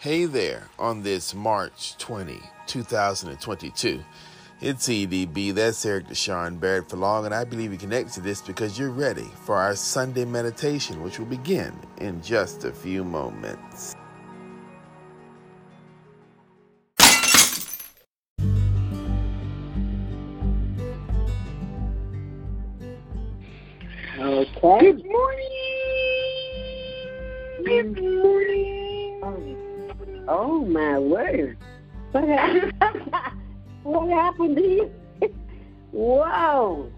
Hey there, on this March 20, 2022. It's EDB, that's Eric Deshaun Barrett for long, and I believe you connect to this because you're ready for our Sunday meditation, which will begin in just a few moments. Okay. Good morning! Good morning! Oh my word! What happened? What happened to you? Whoa!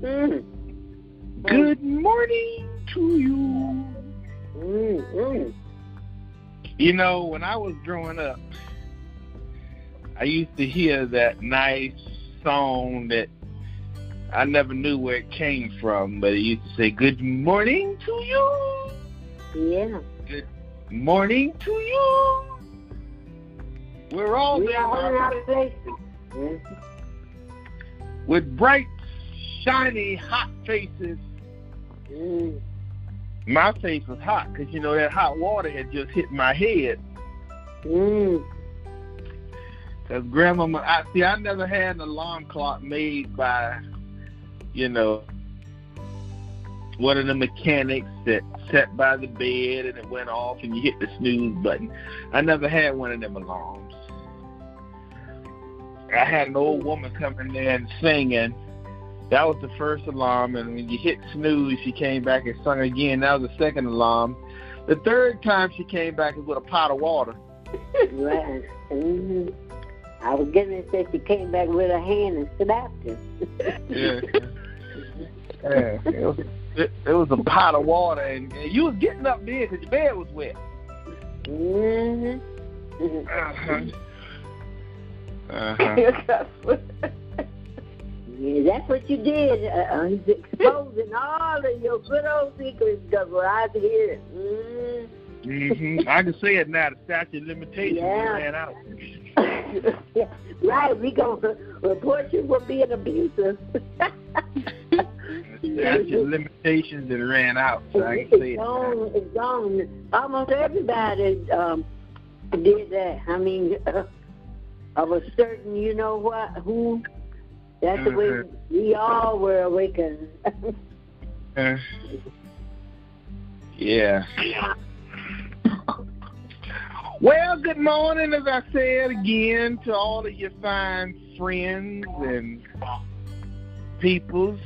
Good morning to you. You know, when I was growing up, I used to hear that nice song that I never knew where it came from, but it used to say, "Good morning to you." Yeah. Good morning to you. We're all there with bright, shiny, hot faces. My face was hot because, you know, that hot water had just hit my head. Because Grandma, I never had an alarm clock made by, you know, one of the mechanics that sat by the bed and it went off and you hit the snooze button. I never had one of them alarms. I had an old woman coming there and singing. That was the first alarm, and when you hit snooze, she came back and sung again. That was the second alarm. The third time she came back was with a pot of water. Right. I was gonna say she came back with her hand and slapped her. Yeah. It was a pot of water, and you was getting up there because your bed was wet. Yeah, that's what you did. He's exposing all of your good old secrets, because we're out here. I can say it now. The statute of limitations ran out. Right, we gonna report you for being abusive. That's your limitations that ran out, so I can see it. It's gone. Almost everybody did that. I mean, of a certain, you know what, who? That's the way we all were awakened. Yeah. Well, good morning, as I said again, to all of your fine friends and peoples.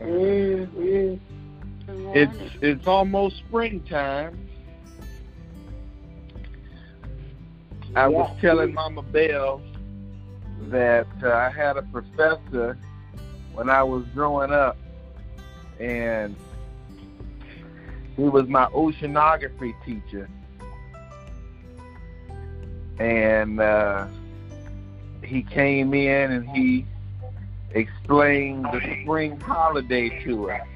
It's almost springtime. I was telling Mama Belle that I had a professor when I was growing up, and he was my oceanography teacher, and he came in and he explained the spring holiday to us.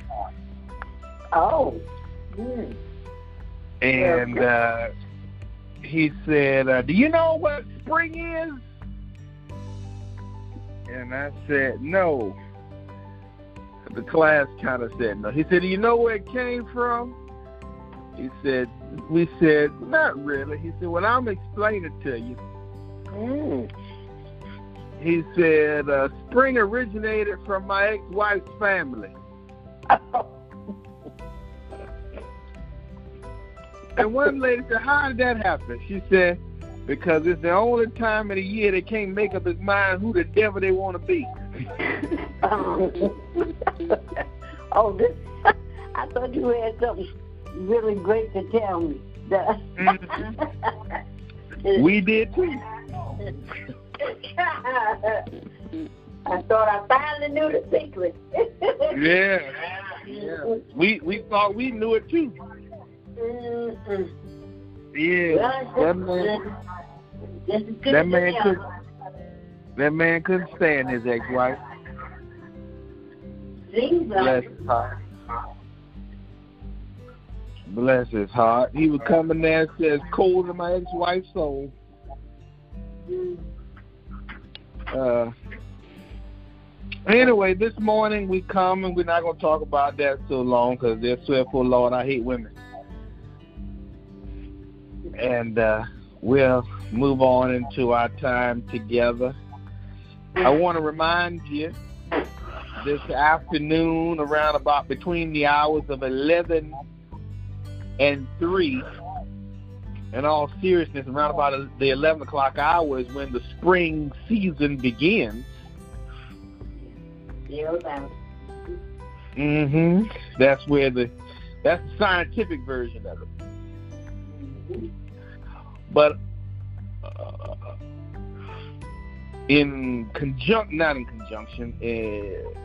And he said, do you know what spring is? And I said, no. The class kind of said no. He said, do you know where it came from? He said, we said, not really. He said, well, I'm explaining it to you. He said, spring originated from my ex-wife's family. And one lady said, how did that happen? She said, because it's the only time of the year they can't make up his mind who the devil they want to be. I thought you had something really great to tell me. We did too. I thought I finally knew the secret. We thought we knew it too. That man couldn't stand his ex-wife. Bless his heart. He would come in there and says, cold to my ex-wife's soul. Anyway, this morning we come, and we're not going to talk about that so long because they're swear for Lord, I hate women. and we'll move on into our time together. I want to remind you this afternoon around about between the hours of 11 and 3, in all seriousness, around about the 11 o'clock hour is when the spring season begins. That's where that's the scientific version of it. But in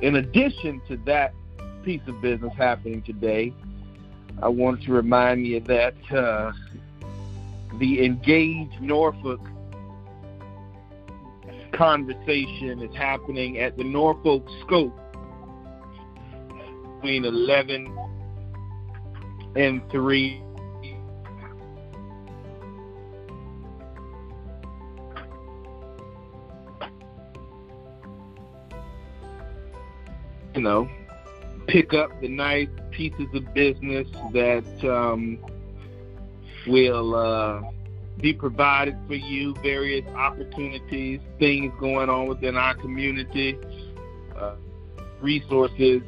addition to that piece of business happening today, I want to remind you that the Engage Norfolk conversation is happening at the Norfolk Scope between 11 and 3. You know, pick up the nice pieces of business that will be provided for you, various opportunities, things going on within our community, resources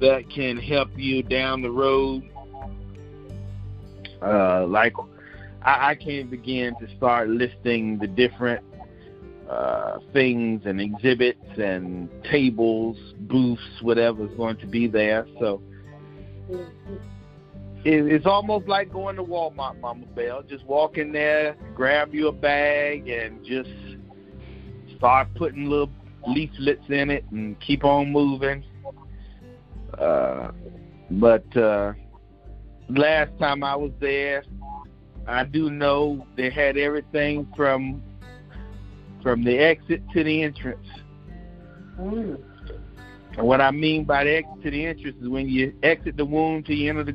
that can help you down the road. Like, I can't begin to start listing the different things and exhibits and tables, booths, whatever's going to be there. So it's almost like going to Walmart, Mama Belle. Just walk in there, grab you a bag, and just start putting little leaflets in it and keep on moving. But last time I was there, I do know they had everything from the exit to the entrance. And what I mean by the exit to the entrance is when you exit the womb till you enter the...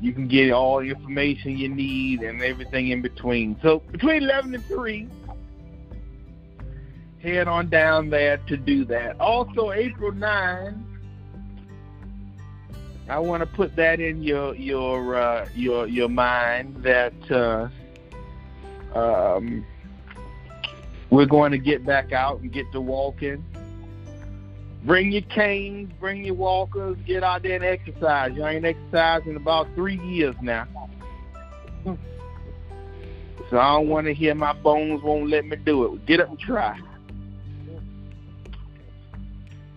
You can get all the information you need and everything in between. So between 11 and 3, head on down there to do that. Also, April 9, I want to put that in your mind that we're going to get back out and get to walking. Bring your canes, bring your walkers, get out there and exercise. You ain't exercised in about 3 years now. So I don't want to hear my bones won't let me do it. Get up and try.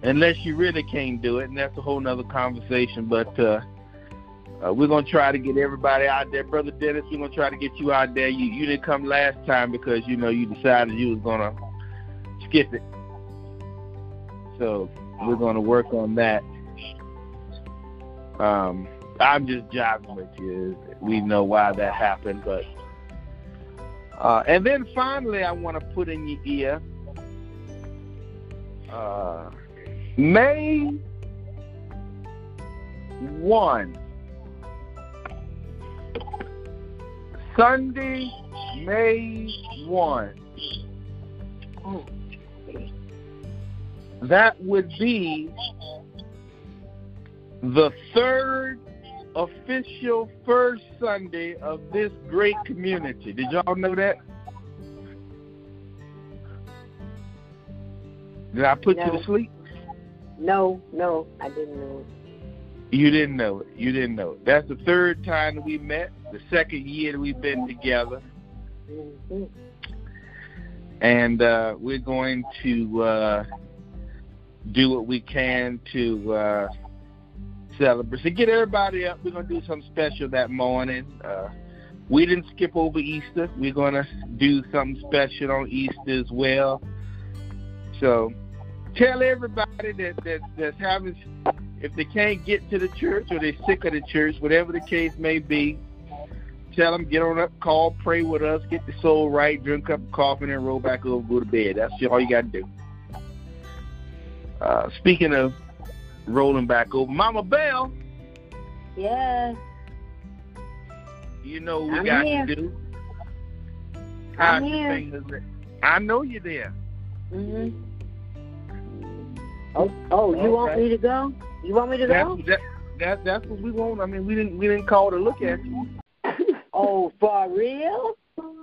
Unless you really can't do it, and that's a whole nother conversation. But we're going to try to get everybody out there. Brother Dennis, we're going to try to get you out there. You didn't come last time because, you know, you decided you was going to skip it. So we're going to work on that. I'm just jiving with you. We know why that happened. But and then finally, I want to put in your ear, May 1, Sunday, May 1. That would be the third official first Sunday of this great community. Did y'all know that? Did I put you to sleep? No, I didn't know it. You didn't know it. That's the third time that we met, the second year that we've been together. And we're going to do what we can to celebrate. So get everybody up. We're going to do something special that morning. We didn't skip over Easter. We're going to do something special on Easter as well. So tell everybody that's having, if they can't get to the church or they're sick of the church, whatever the case may be, tell them, get on up, call, pray with us, get the soul right, drink a cup of coffee, and then roll back over, go to bed. That's all you got to do. Speaking of rolling back over, Mama Belle. Yeah. You know what we got to do. I'm here. I know you're there. Mm-hmm. Oh, you want me to go? You want me to go? That, that's what we want. I mean, we didn't call to look at you. Oh, for real?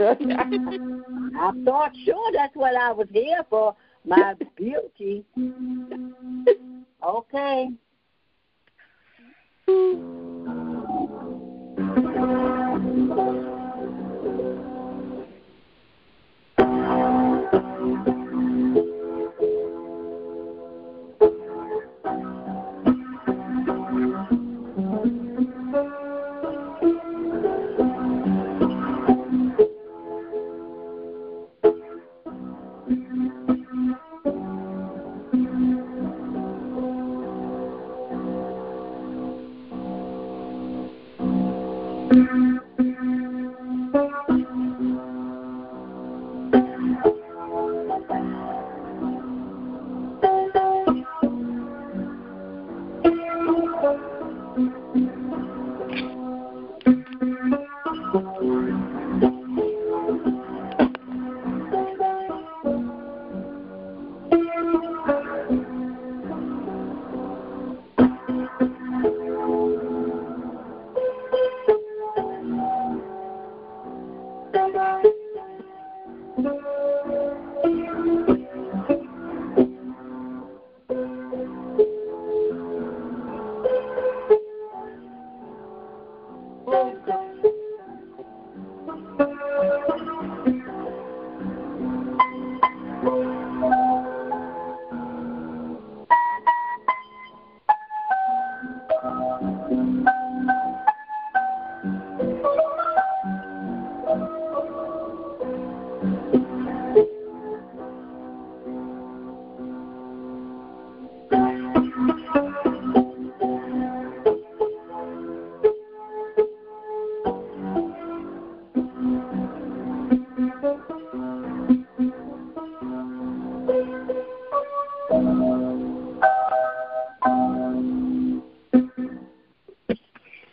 I thought sure that's what I was here for, my beauty. Okay.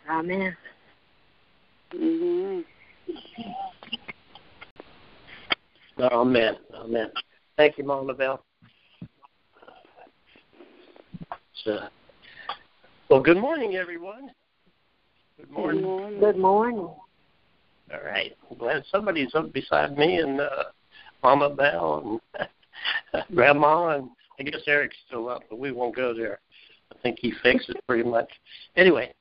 Amen. Mm-hmm. Amen. Amen. Thank you, Mama Belle. So, well, good morning, everyone. Good morning. Good morning. All right. I'm glad somebody's up beside me and Mama Belle and Grandma, and I guess Eric's still up, but we won't go there. I think he fixed it pretty much. Anyway.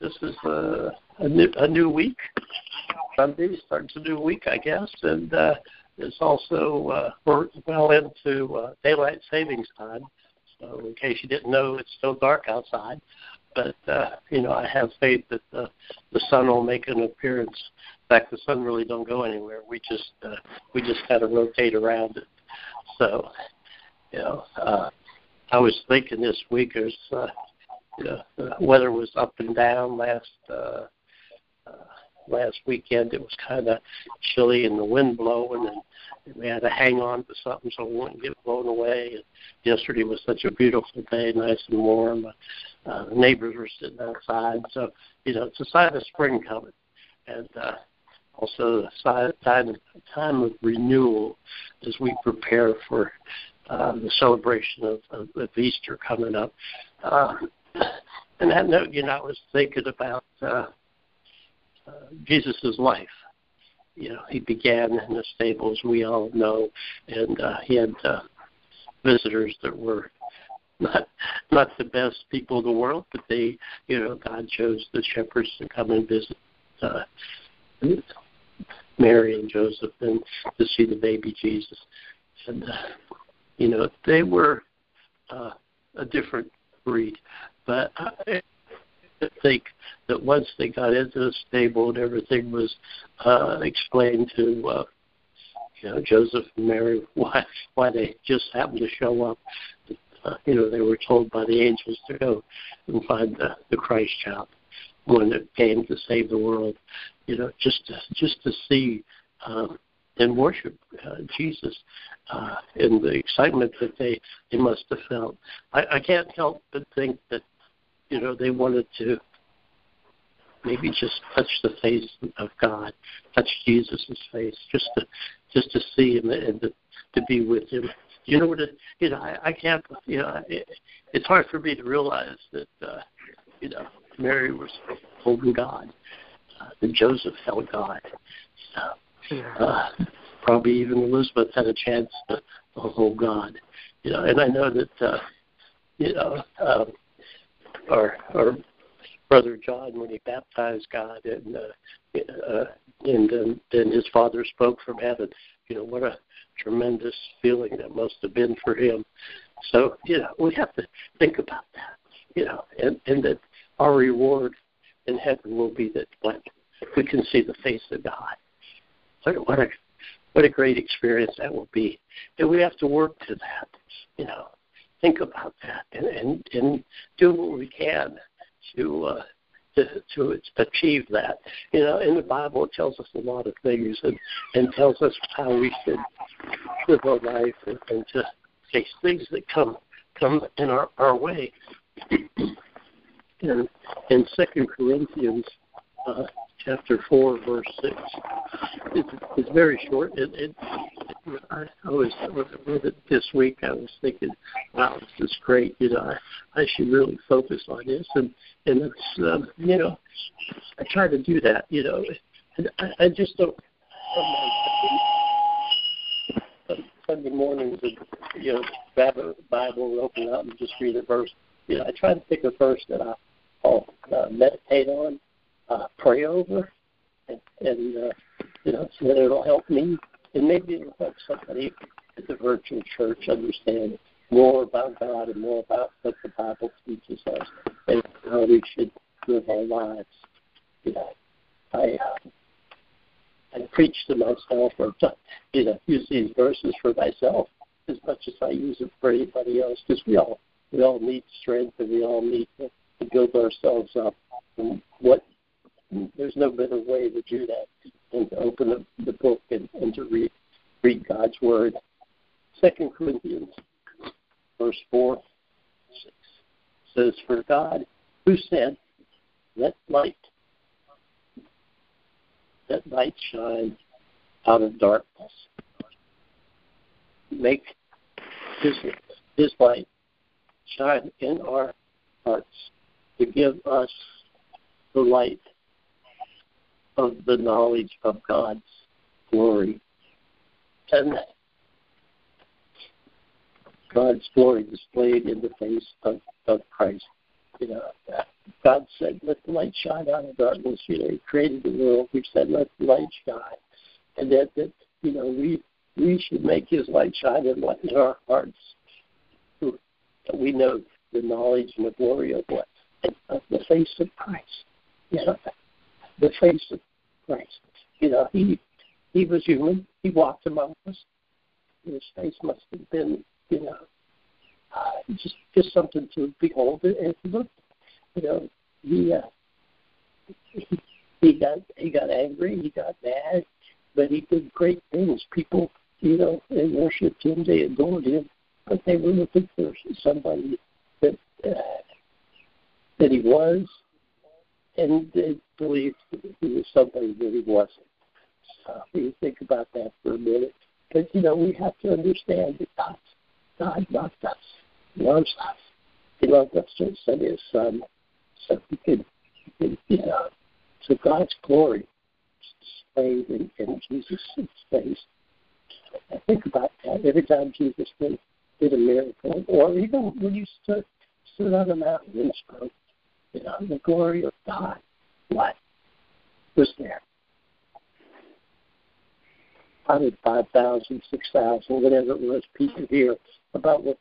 This is a new week. Sunday starts a new week, I guess, and it's also we're well into daylight savings time. So, in case you didn't know, it's still dark outside, but I have faith that the sun will make an appearance. In fact, the sun really don't go anywhere. We just kind of rotate around it. So, I was thinking this week is the weather was up and down last weekend. It was kind of chilly and the wind blowing, and we had to hang on to something so we wouldn't get blown away. And yesterday was such a beautiful day, nice and warm. The neighbors were sitting outside, so it's a sign of spring coming, and also a time of renewal as we prepare for. The celebration of Easter coming up. And that note, I was thinking about Jesus' life. He began in the stable, as we all know, and he had visitors that were not the best people in the world, but they, God chose the shepherds to come and visit Mary and Joseph and to see the baby Jesus. And they were a different breed, but I think that once they got into the stable and everything was explained to Joseph and Mary why they just happened to show up. They were told by the angels to go and find the Christ child, one that came to save the world. Just to see. And worship Jesus in the excitement that they must have felt. I can't help but think that, they wanted to maybe just touch the face of God, touch Jesus' face, just to see him and to be with him You know what? I can't. You know, it's hard for me to realize that. You know, Mary was holding God. That Joseph held God. So, probably even Elizabeth had a chance to hold God. You know, and I know that. You know, our brother John, when he baptized God, and his father spoke from heaven. You know, what a tremendous feeling that must have been for him. So, you know, we have to think about that, you know, and that our reward in heaven will be that when we can see the face of God. What a great experience that will be. And we have to work to that, you know, think about that and do what we can to achieve that. You know, in the Bible, it tells us a lot of things and tells us how we should live our life and to face things that come in our way. And in 2 Corinthians chapter 4, verse 6, it's very short. I always read it this week. I was thinking, wow, this is great. You know, I should really focus on this. And it's, you know, I try to do that, you know. And I just don't, Sunday mornings, you know, grab a Bible and open it up and just read a verse. You know, I try to pick a verse that I'll meditate on, pray over, and you know, so that it'll help me. And maybe it'll help somebody at the virtual church understand more about God and more about what the Bible teaches us and how we should live our lives. You know, I preach to myself, or you know, use these verses for myself as much as I use it for anybody else, because we all need strength, and we all need to build ourselves up. And there's no better way to do that than to open up the book and to read God's Word. 2 Corinthians, verse 4, 6, says, "For God, who said, 'Let light shine out of darkness,' make His light shine in our hearts to give us the light of the knowledge of God's glory." And God's glory displayed in the face of Christ. You know, God said, "Let the light shine out of darkness." You know, He created the world. He said, "Let the light shine," and that you know, we should make His light shine in our hearts. That we know the knowledge and the glory of the face of Christ. You know, the face of Christ. You know, He was human. He walked among us. His face must have been, you know, just something to behold and to look. You know, he got angry. He got mad, but He did great things. People, you know, they worshipped Him. They adored Him. But they were looking for somebody that He was, and they believed He was somebody that He wasn't. So you think about that for a minute. But, you know, we have to understand that God loved us. He loves us. He loved us to send His Son so He could, you know, so God's glory displayed in Jesus' face. I think about that every time Jesus did a miracle, or even when He stood on a mountain and spoke, you know, the glory of God, what was there? 5,000, 6,000, whatever it was, people hear about what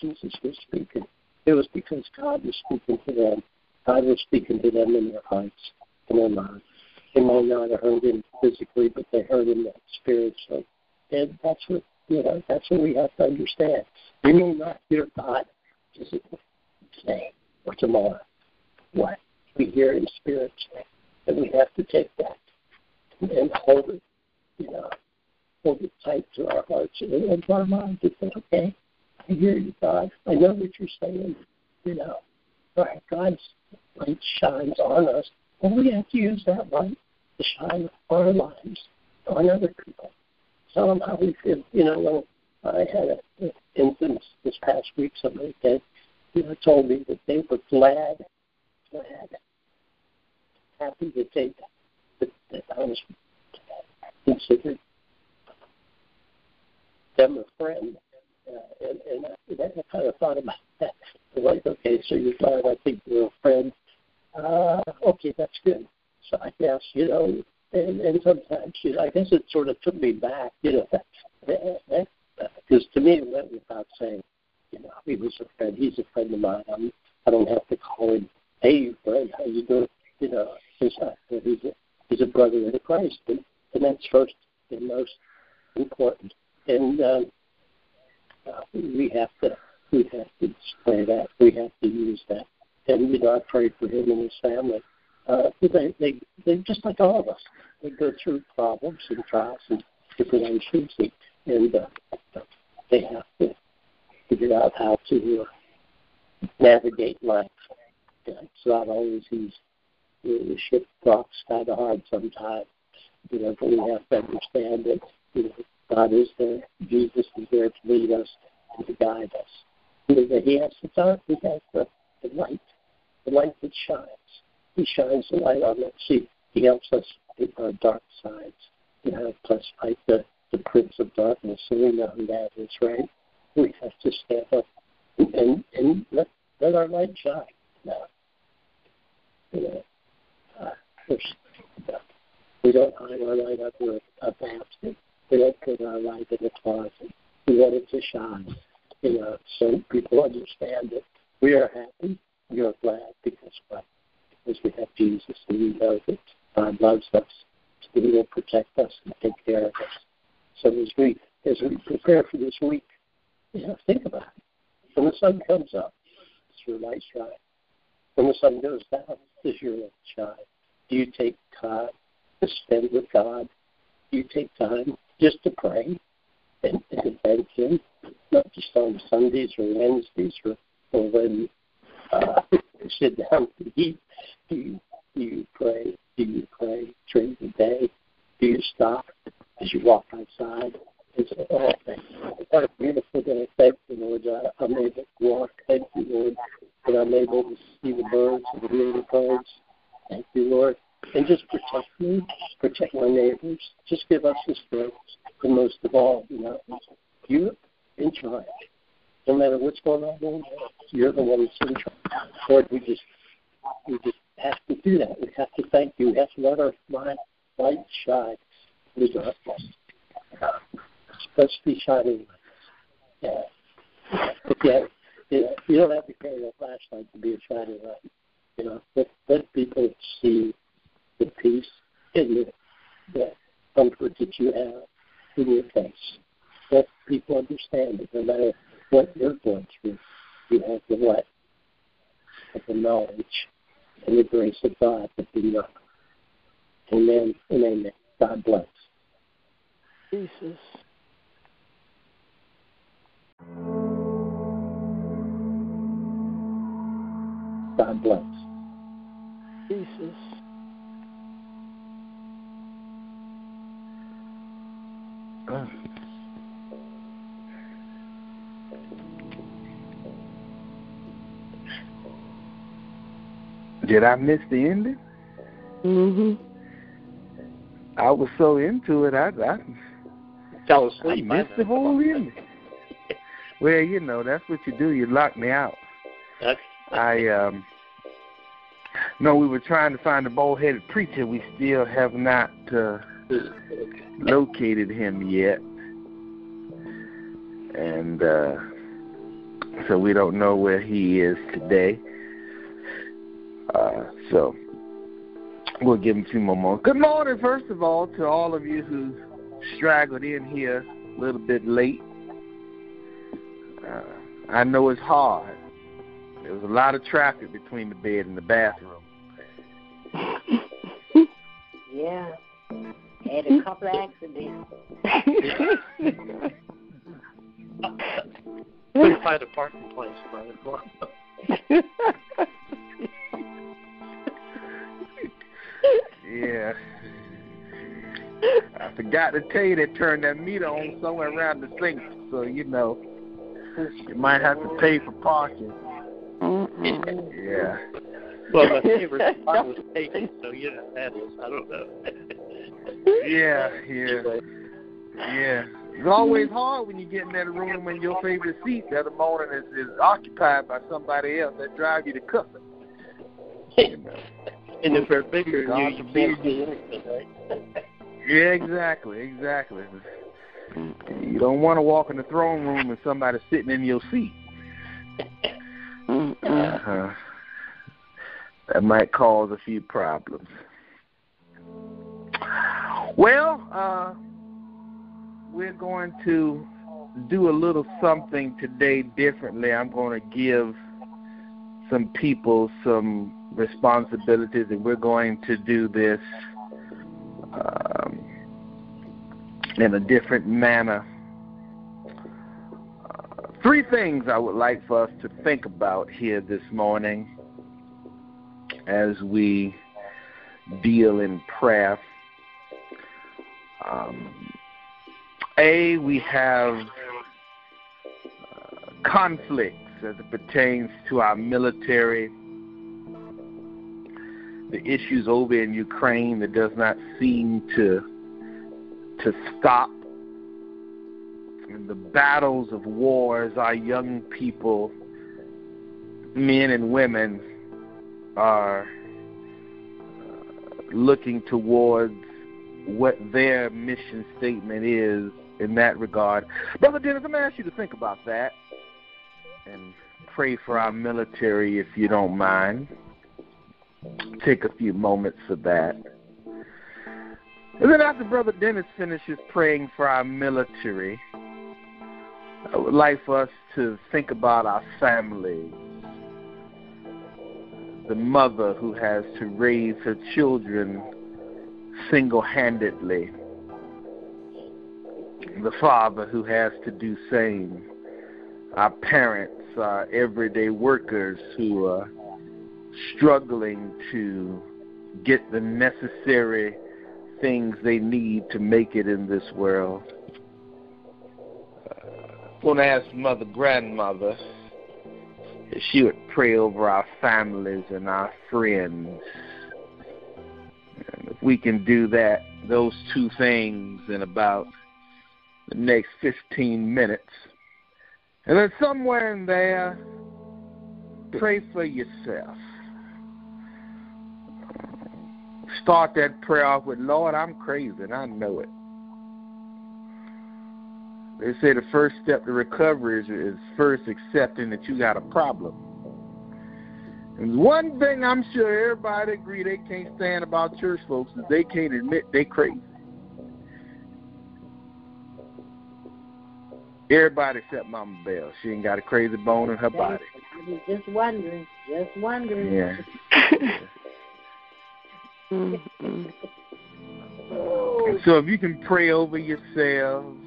Jesus was speaking. It was because God was speaking to them. God was speaking to them in their hearts, in their minds. They might not have heard Him physically, but they heard Him spiritually. And that's what, you know, that's what we have to understand. We may not hear God physically today or tomorrow. What we hear in spirit today. And we have to take that and hold it, you know, hold it tight to our hearts and to our minds and say, okay, I hear you, God. I know what you're saying, you know. All right, God's light shines on us, and we have to use that light to shine our lives on other people. Tell them how we feel. You know, I had an infant this past week, somebody said, told me that they were happy to take that I was considered them a friend. And then I kind of thought about that. Like, okay, so you're glad I think you're a friend. Okay, that's good. So I guess, and sometimes, I guess it sort of took me back, because to me it went without saying, he was a friend. He's a friend of mine. I don't have to call him, hey, friend, how you doing? He's a brother in Christ, and that's first and most important. And we have to display that. We have to use that. And I pray for him and his family. They just like all of us. They go through problems and trials and different issues, and they have to figure out how to navigate life. It's not always easy. The ship rocks kind of hard sometimes, but we have to understand that God is there, Jesus is there to lead us and to guide us. He has the dark, he has the light that shines. He shines the light on us. He helps us with our dark sides. He helps us fight the prince of darkness, so we know who that is, right? We have to stand up and let our light shine. Now, we don't hide our light under a basket. We don't put our light in a closet. We want it to shine, so people understand that we are happy, we are glad, because what? Because we have Jesus, and we know that God loves us. He will protect us and take care of us. So as we prepare for this week, think about it. When the sun comes up, it's your light shine. When the sun goes down, it's your light shine. Do you take time to spend with God? Do you take time just to pray and to thank Him, not just on Sundays or Wednesdays or when you sit down to eat? Do you pray? Do you pray during the day? Do you stop as you walk outside? It's what a beautiful day. Thank you, Lord. I'm able to walk. Thank you, Lord. And I'm able to see the birds and hear the birds. Thank you, Lord. And just protect me, protect my neighbors. Just give us the strength. And most of all, you're in charge. No matter what's going on, you're the one that's in charge. Lord, we just have to do that. We have to thank you. We have to let our light shine. It's supposed to be shining. You don't have to carry a flashlight to be a shining light. Let people see the peace and the comfort that you have in your face. Let people understand that no matter what you're going through, you have the light, have the knowledge, and the grace of God that we know. Amen and amen. God bless. Jesus. God bless. Jesus. Did I miss the ending? Mm-hmm. I was so into it, I fell asleep. I missed the whole ending. Well, that's what you do. You lock me out. No, we were trying to find a bald-headed preacher. We still have not located him yet. And so we don't know where he is today. So we'll give him 2 more moments. Good morning, first of all, to all of you who straggled in here a little bit late. I know it's hard. There was a lot of traffic between the bed and the bathroom. Yeah. Had a couple of accidents. We find a parking place by the corner. Yeah. I forgot to tell you they turned that meter on somewhere around the sink. so you know, you might have to pay for parking. Yeah. Well, my favorite spot was taken, so you know, that is, I don't know. Yeah. It's always hard when you get in that room and your favorite seat that the morning is occupied by somebody else that drives you to cussing. You know. And if they're bigger than you, you can't do anything, right? Yeah, exactly. You don't want to walk in the throne room with somebody sitting in your seat. Uh-huh. That might cause a few problems. Well, we're going to do a little something today differently. I'm going to give some people some responsibilities, and we're going to do this in a different manner. Three things I would like for us to think about here this morning as we deal in prayer. A, we have conflicts as it pertains to our military, the issues over in Ukraine that does not seem to stop, and the battles of war as our young people, men and women, are looking towards what their mission statement is in that regard. Brother Dennis, I'm going to ask you to think about that and pray for our military if you don't mind. Take a few moments for that. And then after Brother Dennis finishes praying for our military, I would like for us to think about our families. The mother who has to raise her children single-handedly. The father who has to do same. Our parents, our everyday workers who are struggling to get the necessary things they need to make it in this world. I'm going to ask Mother Grandmother if she would pray over our families and our friends. And if we can do that, those two things in about the next 15 minutes. And then somewhere in there, pray for yourself. Start that prayer off with, Lord, I'm crazy and I know it. They say the first step to recovery is first accepting that you got a problem. And one thing I'm sure everybody agree they can't stand about church folks is they can't admit they crazy. Everybody except Mama Belle. She ain't got a crazy bone in her body. I was just wondering. Yeah. So if you can pray over yourselves,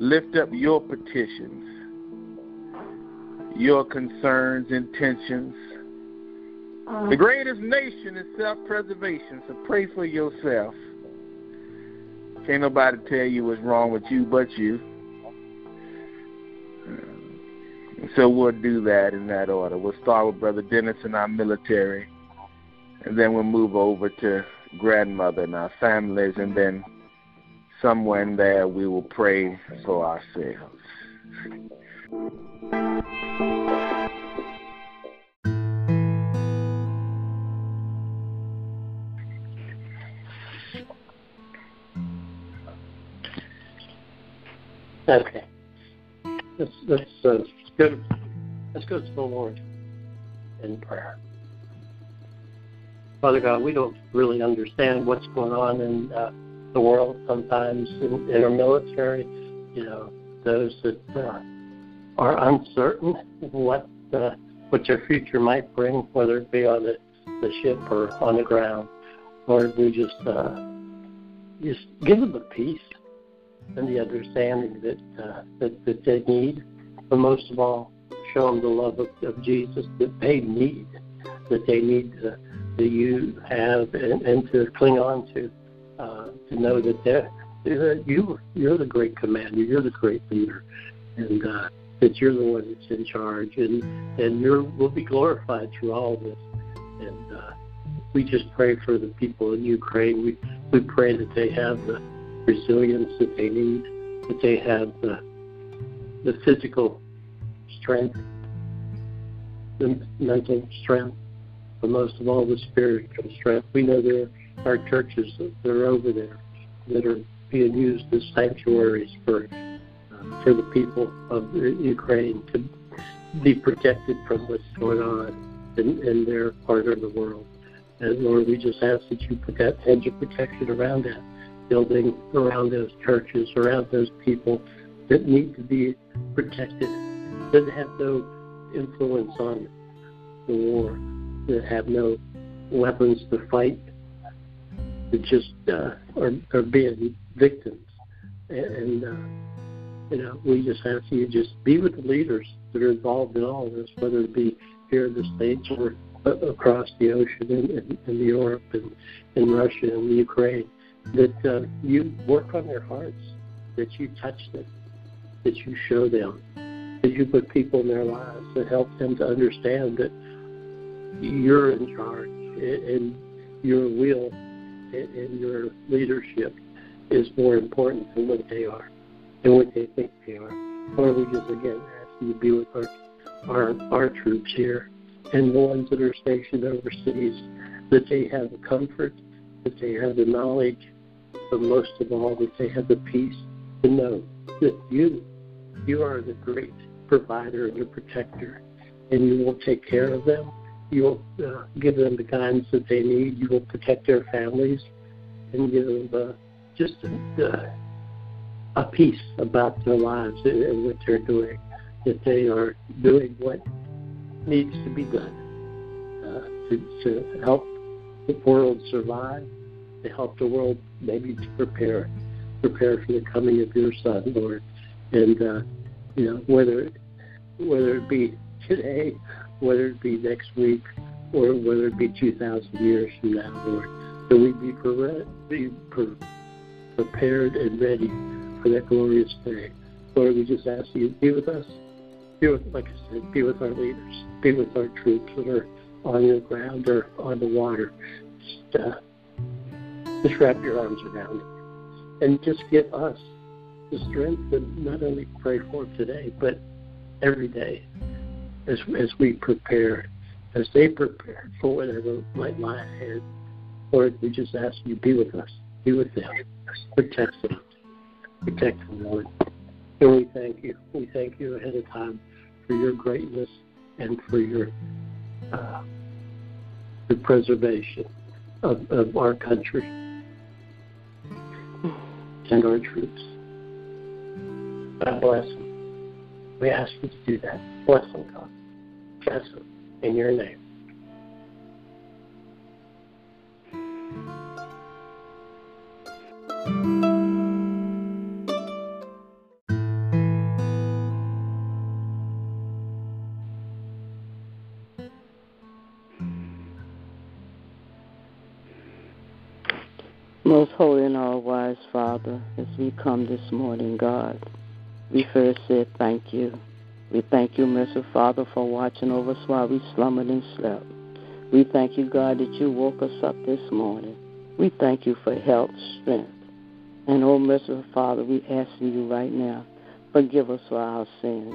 lift up your petitions, your concerns, intentions. The greatest nation is self-preservation, so pray for yourself. Can't nobody tell you what's wrong with you but you. So we'll do that in that order. We'll start with Brother Dennis and our military, and then we'll move over to grandmother and our families, and then somewhere in there we will pray for ourselves. Okay. Let's go to the Lord in prayer. Father God, we don't really understand what's going on in the world sometimes in our military. You know, those that are uncertain what their future might bring, whether it be on the ship or on the ground. Lord, we just give them the peace and the understanding that they need, but most of all, show them the love of Jesus that they need that you have and to cling on to know that they're you're the great commander, you're the great leader, and that you're the one that's in charge, and we'll be glorified through all of this. And we just pray for the people in Ukraine. We pray that they have the resilience that they need, that they have the physical strength, the mental strength, but most of all the spiritual strength. We know there are churches that are over there that are being used as sanctuaries for the people of Ukraine to be protected from what's going on in their part of the world. And Lord, we just ask that you put that hedge of protection around that building, around those churches, around those people that need to be protected, that have no influence on the war, that have no weapons to fight, that just are being victims. And we just ask you just be with the leaders that are involved in all this, whether it be here in the States or across the ocean in Europe and in Russia and the Ukraine, that you work on their hearts, that you touch them, that you show them, that you put people in their lives that help them to understand that you're in charge and your will and your leadership is more important than what they are and what they think they are. Lord, we just again ask you to be with our troops here and the ones that are stationed overseas, that they have the comfort, that they have the knowledge, but most of all, that they have the peace to know that you are the great provider and the protector, and you will take care of them. You will give them the guidance that they need. You will protect their families and give them a peace about their lives and what they're doing, that they are doing what needs to be done to help the world survive, to help the world maybe to prepare for the coming of your Son, Lord. And whether it be today, whether it be next week, or whether it be 2,000 years from now, Lord, that we be prepared and ready for that glorious day. Lord, we just ask you to be with us. Be with our leaders. Be with our troops that are on the ground or on the water. Just wrap your arms around them. And just give us the strength to not only pray for today, but every day as we prepare, as they prepare for whatever might lie ahead. Lord, we just ask you, be with us. Be with them. Protect them. Protect them, Lord. And we thank you. We thank you ahead of time for your greatness and for the preservation of our country and our troops. God bless them. We ask you to do that. Bless them, God. Bless them in your name. Most holy and all-wise Father, as we come this morning, God, we first said thank you. We thank you, merciful Father, for watching over us while we slumbered and slept. We thank you, God, that you woke us up this morning. We thank you for health, strength. And, oh, merciful Father, we ask you right now, forgive us for our sins.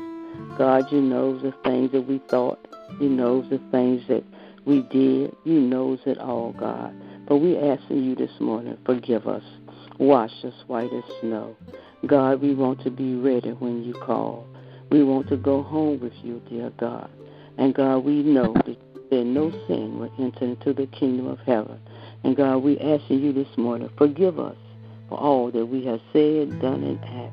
God, you know the things that we thought. You know the things that we did. You know it all, God. But we're asking you this morning, forgive us. Wash us white as snow. God, we want to be ready when you call. We want to go home with you, dear God. And God, we know that no sin will enter into the kingdom of heaven. And God, we're asking you this morning, forgive us for all that we have said, done, and acted.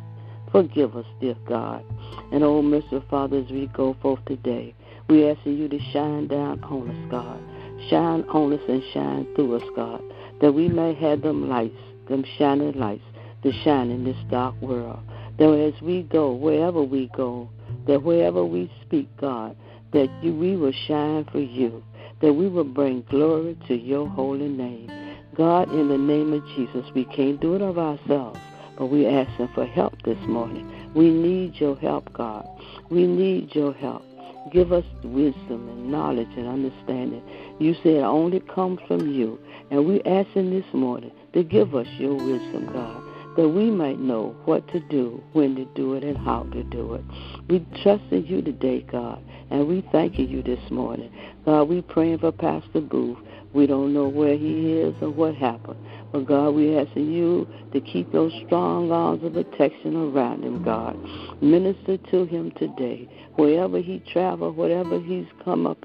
Forgive us, dear God. And, oh, merciful Father, as we go forth today, we're asking you to shine down on us, God. Shine on us and shine through us, God, that we may have them lights, them shining lights, to shine in this dark world. That as we go, wherever we go, that wherever we speak, God, that we will shine for you, that we will bring glory to your holy name. God, in the name of Jesus, we can't do it of ourselves, But we're asking for help this morning. We need your help, God. We need your help. Give us wisdom and knowledge and understanding. You said it only comes from you. And we're asking this morning to give us your wisdom, God, that we might know what to do, when to do it, and how to do it. We trust in you today, God, and we thanking you this morning. God, we praying for Pastor Booth. We don't know where he is or what happened. But, God, we asking you to keep those strong arms of protection around him, God. Minister to him today. Wherever he travels, whatever he's come up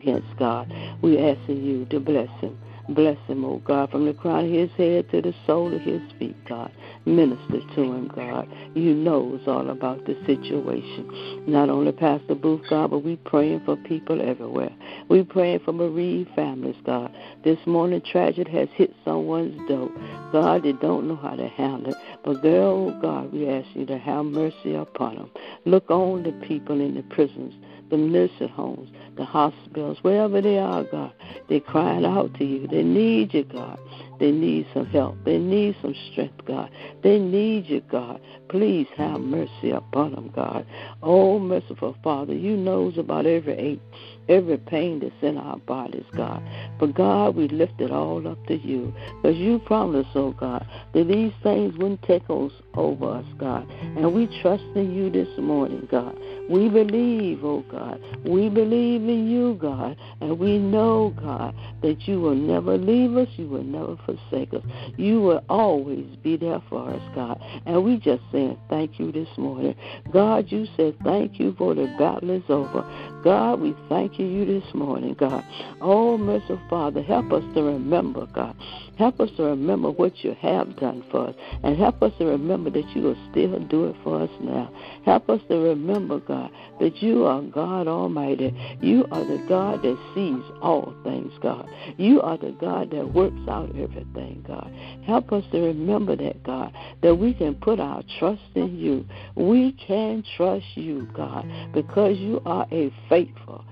against, God, we asking you to bless him. Bless him, oh God, from the crown of his head to the sole of his feet, God. Minister to him, God. You know it's all about the situation. Not only Pastor Booth, God, but we praying for people everywhere. We praying for bereaved families, God. This morning, tragedy has hit someone's door. God, they don't know how to handle it. But, girl, oh God, we ask you to have mercy upon them. Look on the people in the prisons, the nursing homes, the hospitals, wherever they are, God. They're crying out to you. They need you, God. They need some help. They need some strength, God. They need you, God. Please have mercy upon them, God. Oh, merciful Father, you knows about every ache, every pain that's in our bodies, God. But, God, we lift it all up to you, because you promised, oh, God, that these things wouldn't take us over us, God. And we trust in you this morning, God. We believe, oh, God. We believe in you, God. And we know, God, that you will never leave us. You will never forsake us. You will always be there for us, God. And we just saying thank you this morning. God, you said thank you for the battle is over. God, we thank you this morning, God. Oh, merciful Father, help us to remember, God. Help us to remember what you have done for us. And help us to remember that you will still do it for us now. Help us to remember, God, that you are God Almighty. You are the God that sees all things, God. You are the God that works out everything, God. Help us to remember that, God, that we can put our trust in you. We can trust you, God, because you are a faithful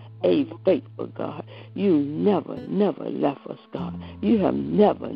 God. You never left us, God. You have never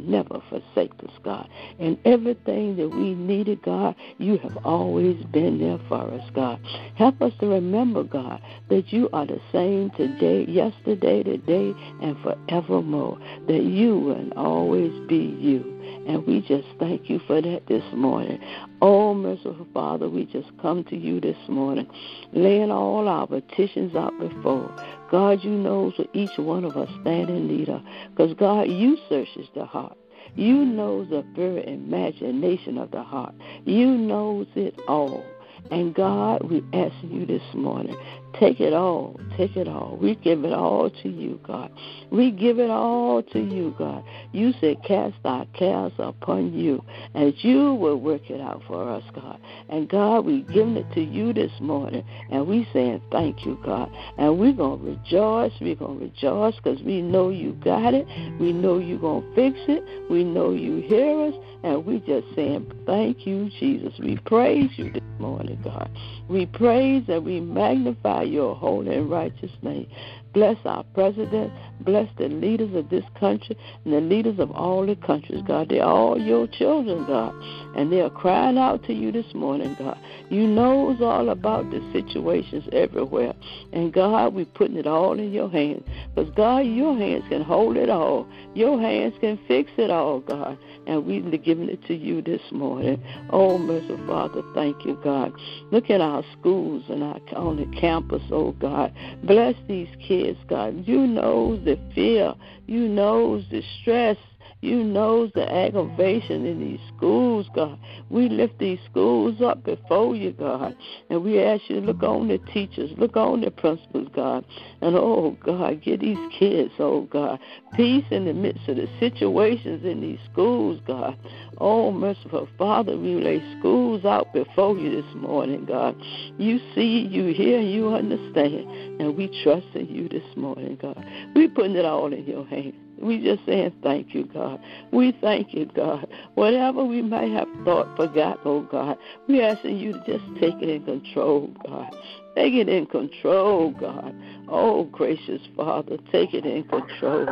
forsaken us, God. And everything that we needed, God, you have always been there for us, God. Help us to remember, God, that you are the same today, yesterday, today, and forevermore, that you will always be you. And we just thank you for that this morning. Oh, merciful Father, we just come to you this morning, laying all our petitions out before. God, you know what each one of us stand in need of, because, God, you searches the heart. You know the very imagination of the heart. You knows it all. And, God, we ask you this morning, take it all, take it all. We give it all to you, God. We give it all to you, God. You said cast our cares upon you, and you will work it out for us, God. And, God, we giving it to you this morning, and we saying thank you, God. And we're going to rejoice. We're going to rejoice because we know you got it. We know you're going to fix it. We know you hear us, and we just saying thank you, Jesus. We praise you this morning, God. We praise and we magnify your holy and righteous name. Bless our president. Bless the leaders of this country and the leaders of all the countries, God. They're all your children, God. And they are crying out to you this morning, God. You know it's all about the situations everywhere. And, God, we're putting it all in your hands. Because, God, your hands can hold it all. Your hands can fix it all, God. And we're giving it to you this morning. Oh, merciful Father, thank you, God. Look at our schools and on the campus, oh, God. Bless these kids, God. You know the fear. You know the stress. You know the aggravation in these schools, God. We lift these schools up before you, God. And we ask you to look on the teachers, look on the principals, God. And, oh, God, give these kids, oh, God, peace in the midst of the situations in these schools, God. Oh, merciful Father, we lay schools out before you this morning, God. You see, you hear, you understand. And we trust in you this morning, God. We're putting it all in your hands. We just saying thank you, God. We thank you, God. Whatever we might have thought, forgot, oh, God, we asking you to just take it in control, God. Take it in control, God. Oh, gracious Father, take it in control.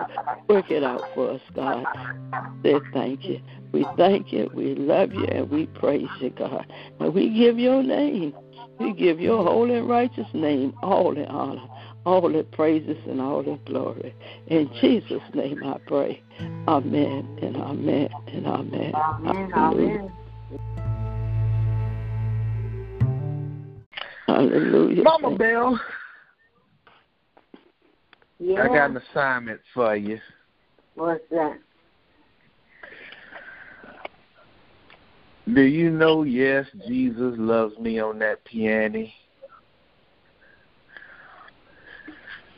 Work it out for us, God. Say thank you. We thank you, we love you, and we praise you, God. And we give your name. We give your holy and righteous name all the honor, all the praises, and all the glory. In Jesus' name I pray. Amen and amen and amen. Amen. Amen. Hallelujah. Mama Belle, yeah. I got an assignment for you. What's that? Do you know, yes, Jesus loves me on that piano?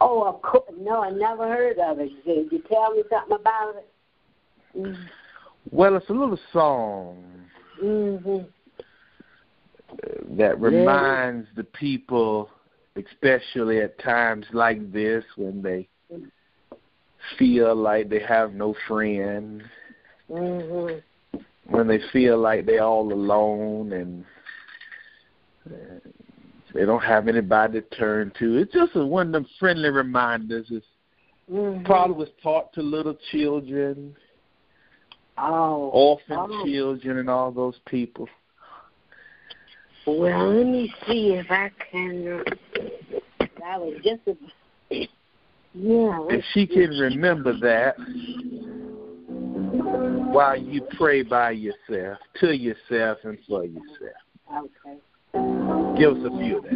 Oh, of course. No, I never heard of it. Did you tell me something about it? Mm. Well, it's a little song. Mm-hmm. That reminds the people, especially at times like this, when they feel like they have no friend, mm-hmm. when they feel like they're all alone and they don't have anybody to turn to. It's just one of them friendly reminders. It mm-hmm. probably was taught to little children, orphan children, and all those people. Well, let me see if I can. That was just a. Yeah. If she can remember that while you pray by yourself, to yourself, and for yourself. Okay. Give us a few of that.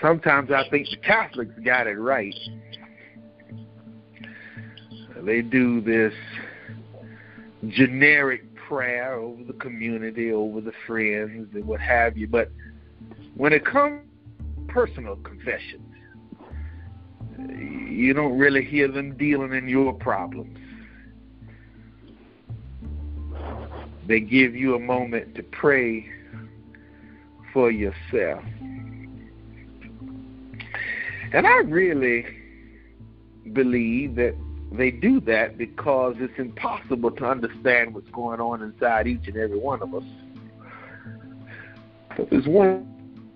Sometimes I think the Catholics got it right. They do this generic prayer over the community, over the friends, and what have you. But when it comes to personal confessions, you don't really hear them dealing in your problems. They give you a moment to pray for yourself. And I really believe that they do that because it's impossible to understand what's going on inside each and every one of us. But there's one.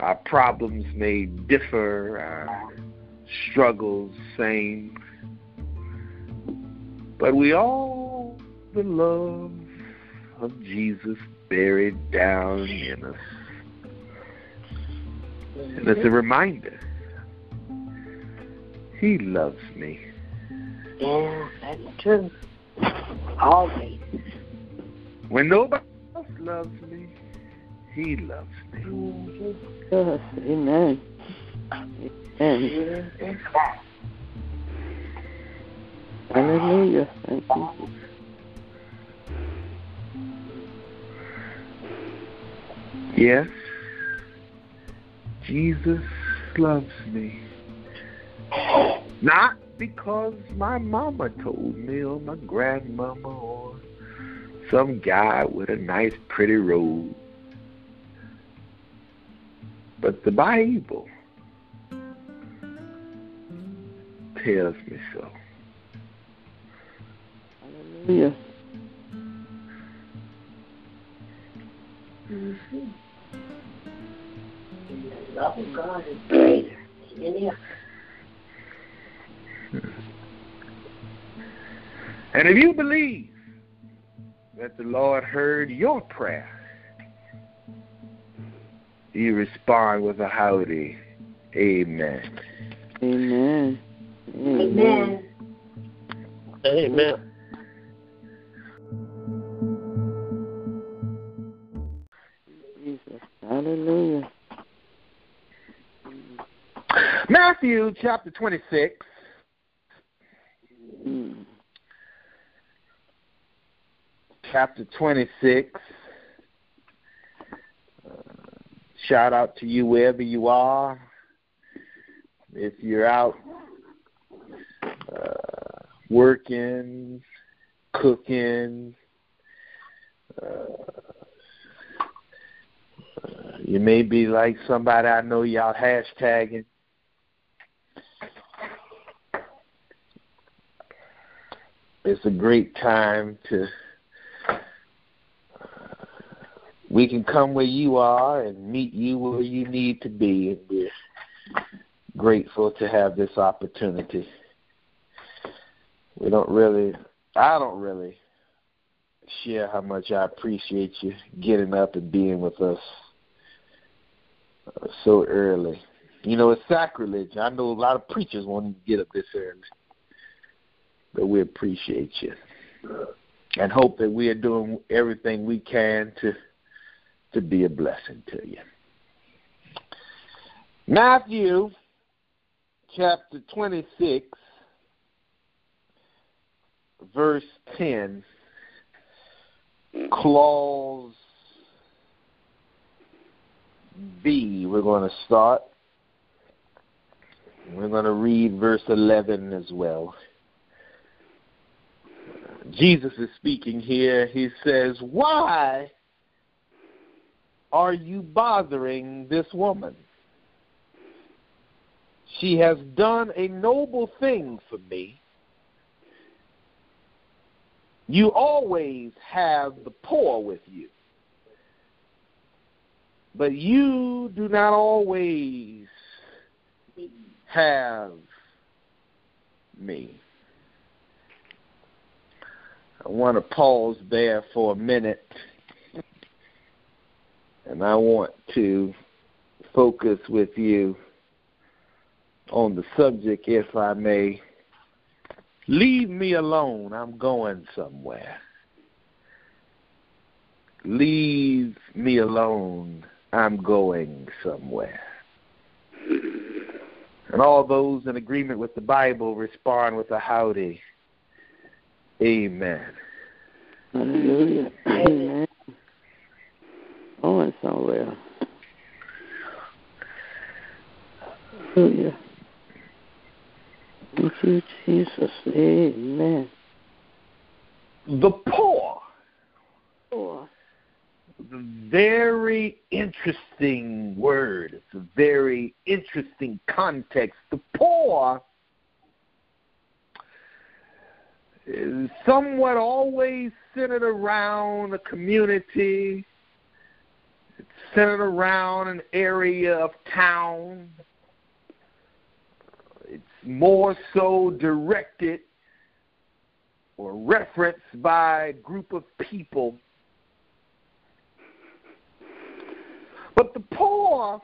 Our problems may differ, our struggles same, but we all have the love of Jesus buried down in us. And it's a reminder. He loves me. Yeah, that's true. Always. When nobody else loves me, He loves me. Amen. Amen. Hallelujah. Thank you. Yes, Jesus loves me. Not because my mama told me or my grandmama or some guy with a nice pretty robe, but the Bible tells me so. Hallelujah. Mm-hmm. The love of God is greater than any other. And if you believe that the Lord heard your prayer, you respond with a howdy. Amen. Amen. Amen. Amen. Amen. Hallelujah. Matthew chapter 26. Chapter 26. Shout out to you wherever you are. If you're out working, cooking, you may be like somebody I know, y'all hashtagging. It's a great time to, we can come where you are and meet you where you need to be. And we're grateful to have this opportunity. I don't really share how much I appreciate you getting up and being with us so early. You know, it's sacrilege. I know a lot of preachers want to get up this early, but we appreciate you and hope that we are doing everything we can to be a blessing to you. Matthew chapter 26, verse 10, clause B. We're going to start. We're going to read verse 11 as well. Jesus is speaking here. He says, "Why are you bothering this woman? She has done a noble thing for me. You always have the poor with you, but you do not always have me." I want to pause there for a minute, and I want to focus with you on the subject, if I may. Leave me alone. I'm going somewhere. Leave me alone. I'm going somewhere. And all those in agreement with the Bible respond with a howdy. Amen. Hallelujah. Amen. Going somewhere. Hallelujah. Thank you, Jesus. Amen. The poor. Poor. It's a very interesting word. It's a very interesting context. The poor is somewhat always centered around a community. It's centered around an area of town. It's more so directed or referenced by a group of people. But the poor,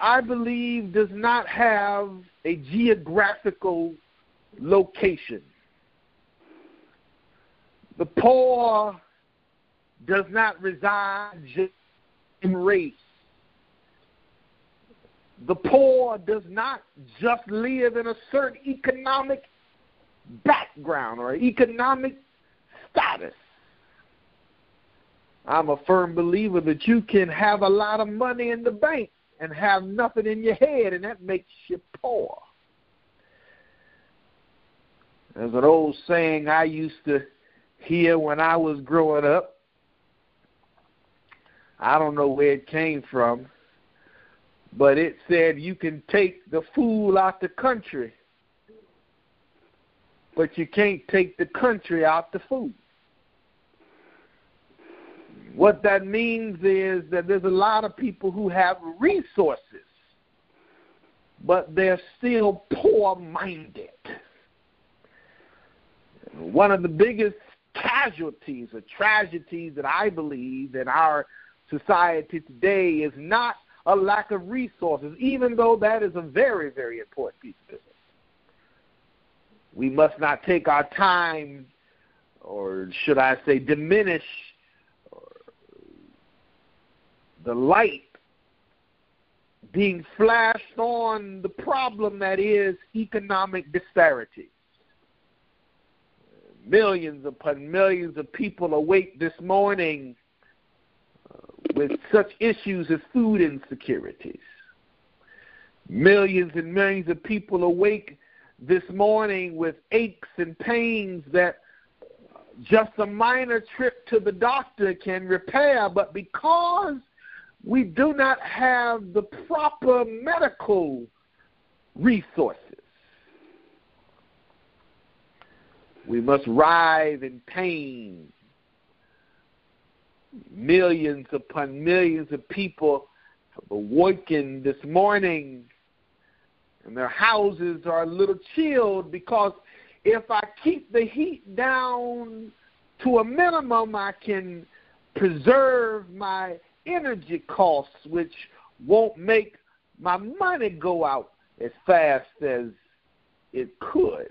I believe, does not have a geographical location. The poor does not reside just in race. The poor does not just live in a certain economic background or economic status. I'm a firm believer that you can have a lot of money in the bank and have nothing in your head, and that makes you poor. There's an old saying I used to hear when I was growing up. I don't know where it came from, but it said you can take the fool out the country, but you can't take the country out the fool. What that means is that there's a lot of people who have resources, but they're still poor-minded. One of the biggest casualties or tragedies that I believe in our society today is not a lack of resources, even though that is a very, very important piece of business. We must not take our time, or should I say diminish, the light being flashed on the problem that is economic disparity. Millions upon millions of people awake this morning with such issues as food insecurities. Millions and millions of people awake this morning with aches and pains that just a minor trip to the doctor can repair, but because we do not have the proper medical resources, we must writhe in pain. Millions upon millions of people have awoken this morning, and their houses are a little chilled because if I keep the heat down to a minimum, I can preserve my energy costs, which won't make my money go out as fast as it could.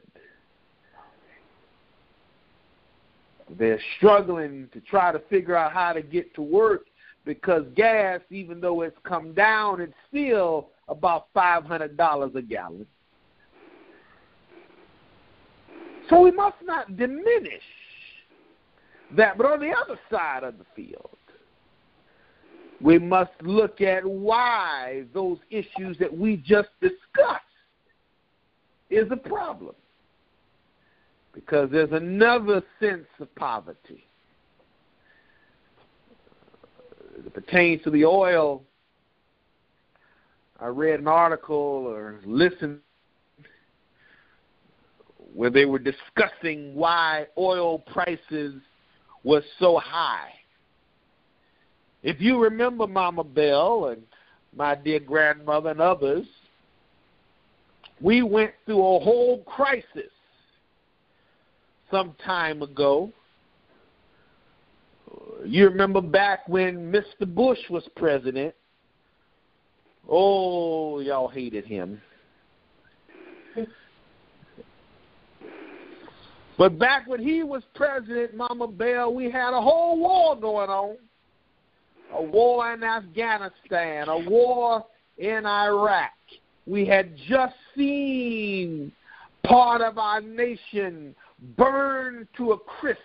They're struggling to try to figure out how to get to work because gas, even though it's come down, it's still about $500 a gallon. So we must not diminish that. But on the other side of the field, we must look at why those issues that we just discussed is a problem. Because there's another sense of poverty. It pertains to the oil. I read an article or listened where they were discussing why oil prices were so high. If you remember Mama Belle and my dear grandmother and others, we went through a whole crisis some time ago. You remember back when Mr. Bush was president. Oh, y'all hated him. But back when he was president, Mama Belle, we had a whole war going on. A war in Afghanistan, a war in Iraq. We had just seen part of our nation burned to a crisp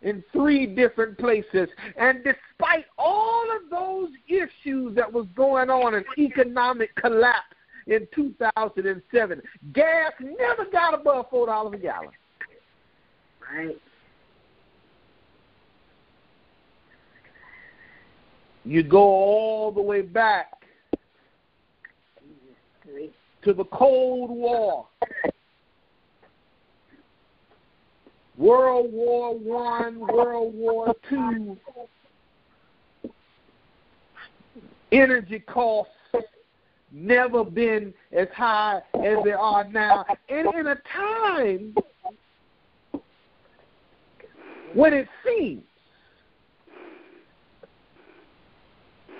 in three different places. And despite all of those issues that was going on, an economic collapse in 2007, gas never got above $4 a gallon. Right. You go all the way back to the Cold War, World War I, World War II. Energy costs never been as high as they are now. And in a time when it seems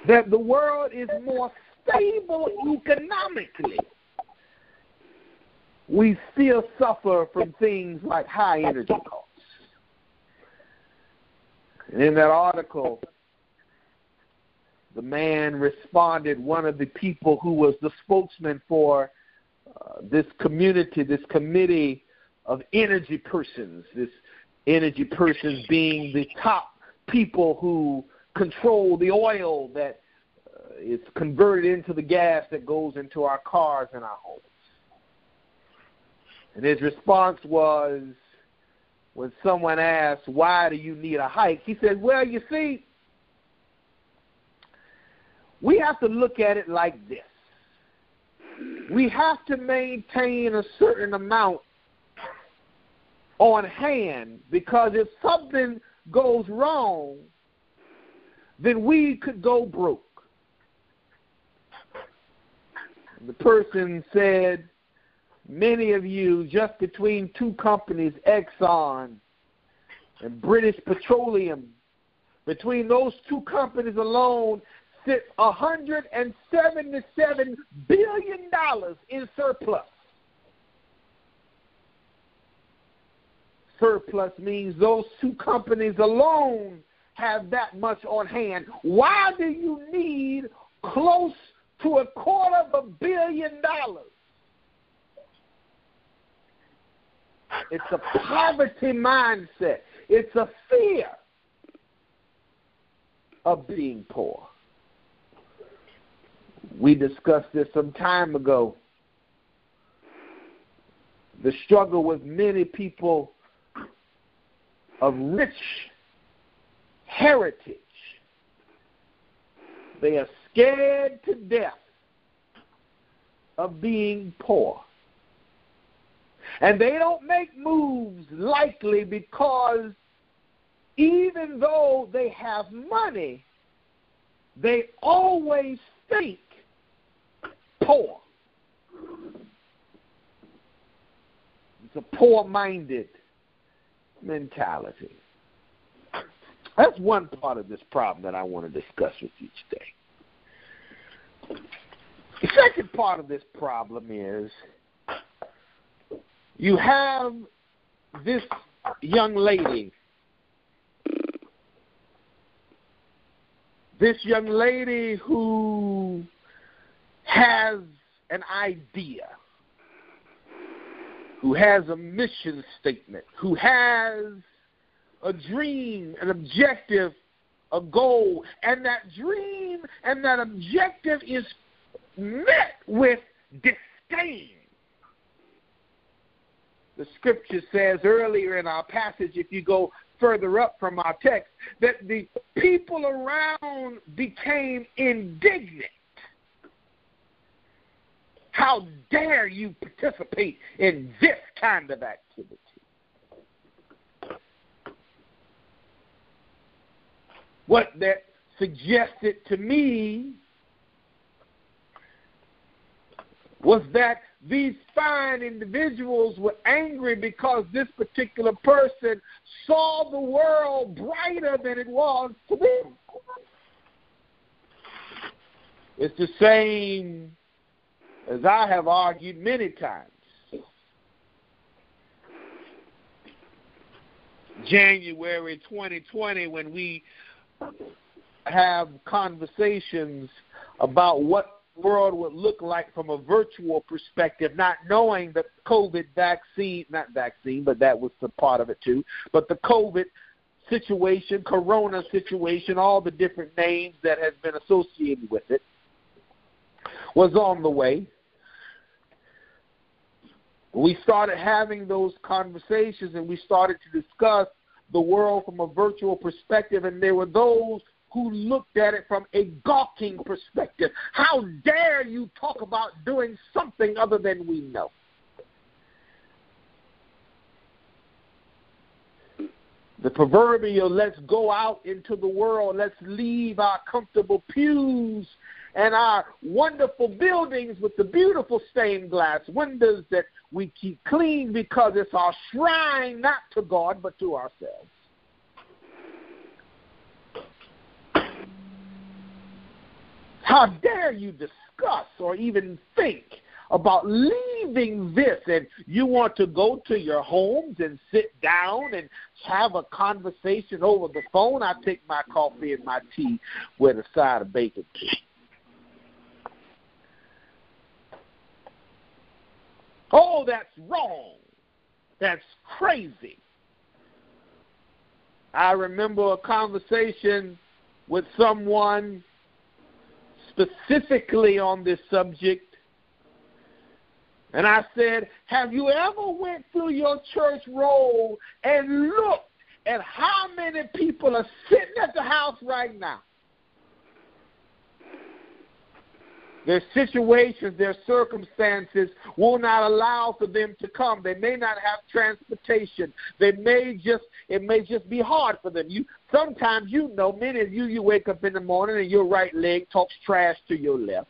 that the world is more stable economically, we still suffer from things like high energy costs. And in that article, the man responded, one of the people who was the spokesman for this community, this committee of energy persons, this energy persons being the top people who control the oil that is converted into the gas that goes into our cars and our homes. And his response was, when someone asked, why do you need a hike? He said, well, you see, we have to look at it like this. We have to maintain a certain amount on hand, because if something goes wrong, then we could go broke. The person said, many of you, just between two companies, Exxon and British Petroleum, between those two companies alone, sit $177 billion in surplus. Surplus means those two companies alone have that much on hand. Why do you need close to $250 million? It's a poverty mindset. It's a fear of being poor. We discussed this some time ago. The struggle with many people of rich heritage. They are scared to death of being poor. And they don't make moves likely, because even though they have money, they always think poor. It's a poor-minded mentality. That's one part of this problem that I want to discuss with you today. The second part of this problem is, you have this young lady. This young lady who has an idea, who has a mission statement, who has a dream, an objective, a goal, and that dream and that objective is met with disdain. The scripture says earlier in our passage, if you go further up from our text, that the people around became indignant. How dare you participate in this kind of activity? What that suggested to me was that these fine individuals were angry because this particular person saw the world brighter than it was to them. It's the same as I have argued many times. January 2020, when we have conversations about what world would look like from a virtual perspective, not knowing that COVID vaccine, not vaccine, but that was a part of it too, but the COVID situation, corona situation, all the different names that has been associated with it, was on the way. We started having those conversations and we started to discuss the world from a virtual perspective, and there were those who looked at it from a gawking perspective. How dare you talk about doing something other than we know? The proverbial, let's go out into the world, let's leave our comfortable pews and our wonderful buildings with the beautiful stained glass windows that we keep clean, because it's our shrine, not to God, but to ourselves. How dare you discuss or even think about leaving this, and you want to go to your homes and sit down and have a conversation over the phone? I take my coffee and my tea with a side of bacon. Oh, that's wrong. That's crazy. I remember a conversation with someone specifically on this subject, and I said, have you ever went through your church roll and looked at how many people are sitting at the house right now? Their situations, their circumstances will not allow for them to come. They may not have transportation. It may just be hard for them. Sometimes you know, many of you wake up in the morning and your right leg talks trash to your left.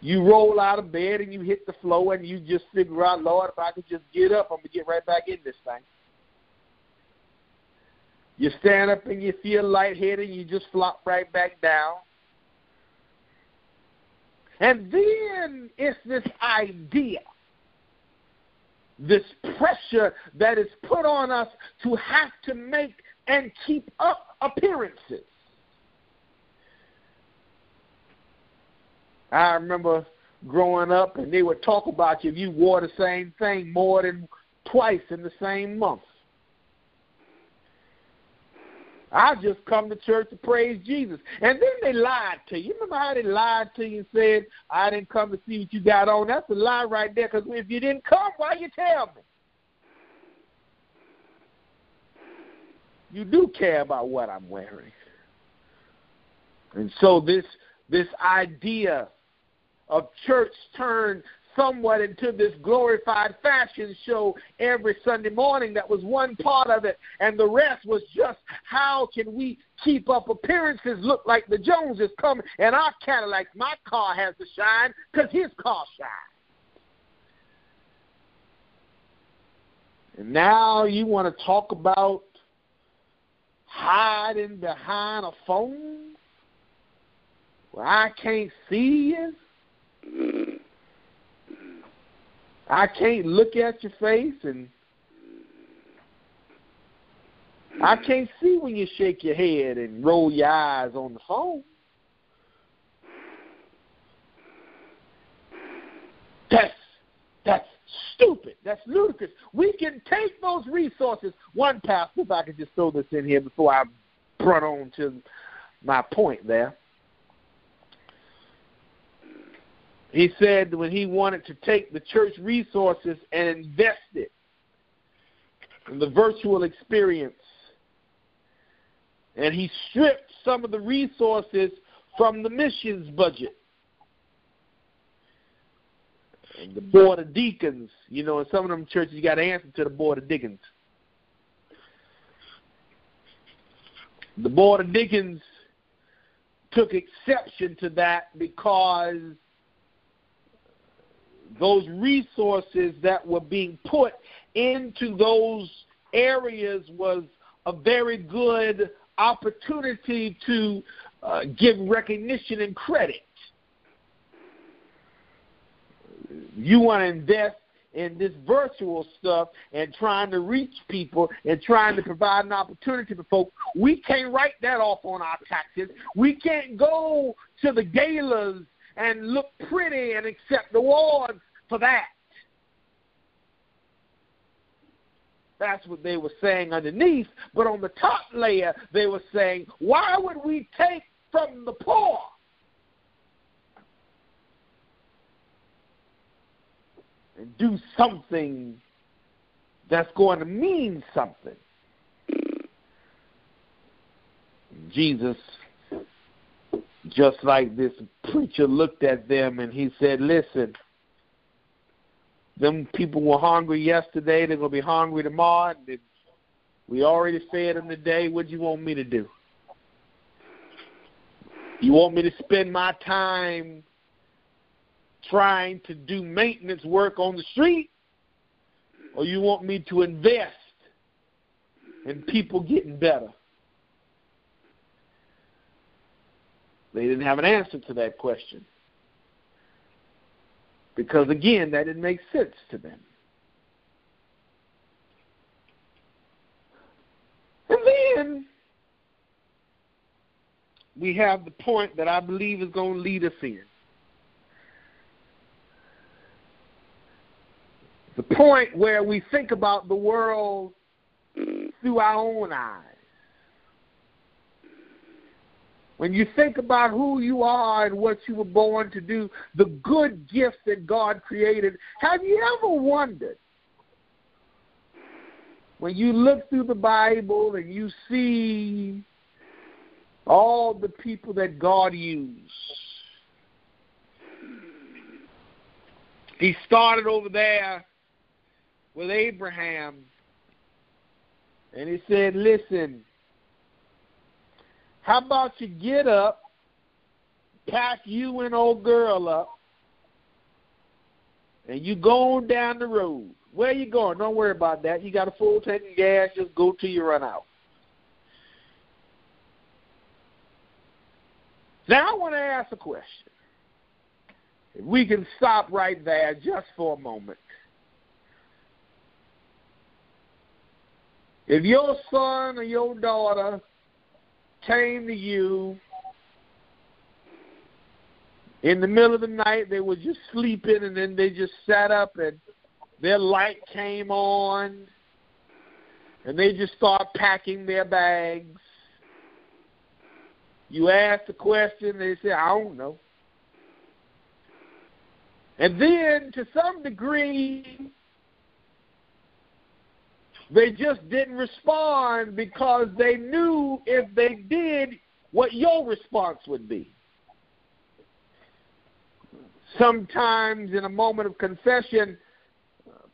You roll out of bed and you hit the floor and you just figure out, Lord, if I could just get up, I'm going to get right back in this thing. You stand up and you feel lightheaded and you just flop right back down. And then it's this idea, this pressure that is put on us to have to make and keep up appearances. I remember growing up, and they would talk about you if you wore the same thing more than twice in the same month. I just come to church to praise Jesus. And then they lied to you. Remember how they lied to you and said, I didn't come to see what you got on? That's a lie right there, because if you didn't come, why you tell me? You do care about what I'm wearing. And so this idea of church turned somewhat into this glorified fashion show every Sunday morning. That was one part of it, and the rest was just how can we keep up appearances, look like the Joneses come, and our Cadillac, my car has to shine because his car shines. And now you want to talk about hiding behind a phone? Well, I can't see you. I can't look at your face, and I can't see when you shake your head and roll your eyes on the phone. That's stupid. That's ludicrous. We can take those resources. One pastor, if I could just throw this in here before I run on to my point there. He said when he wanted to take the church resources and invest it in the virtual experience, and he stripped some of the resources from the missions budget. And the board of deacons, you know, in some of them churches you got to answer to the board of deacons. The board of deacons took exception to that because those resources that were being put into those areas was a very good opportunity to give recognition and credit. You want to invest in this virtual stuff and trying to reach people and trying to provide an opportunity for folks. We can't write that off on our taxes. We can't go to the galas and look pretty and accept awards for that. That's what they were saying underneath. But on the top layer, they were saying, why would we take from the poor? And do something that's going to mean something. Jesus, just like this preacher, looked at them and he said, listen, them people were hungry yesterday, they're going to be hungry tomorrow. We already fed them today. What do you want me to do? You want me to spend my time trying to do maintenance work on the street? Or you want me to invest in people getting better? They didn't have an answer to that question because, again, that didn't make sense to them. And then we have the point that I believe is going to lead us in. the point where we think about the world through our own eyes. When you think about who you are and what you were born to do, the good gifts that God created, have you ever wondered, when you look through the Bible and you see all the people that God used? He started over there with Abraham, and he said, listen, how about you get up, pack you and old girl up, and you go on down the road. Where you going? Don't worry about that. You got a full tank of gas. Just go till you run out. Now I want to ask a question. If we can stop right there just for a moment. If your son or your daughter came to you in the middle of the night, they were just sleeping, and then they just sat up and their light came on and they just started packing their bags. You asked the question, they said, I don't know. And then to some degree they just didn't respond because they knew if they did what your response would be. Sometimes in a moment of confession,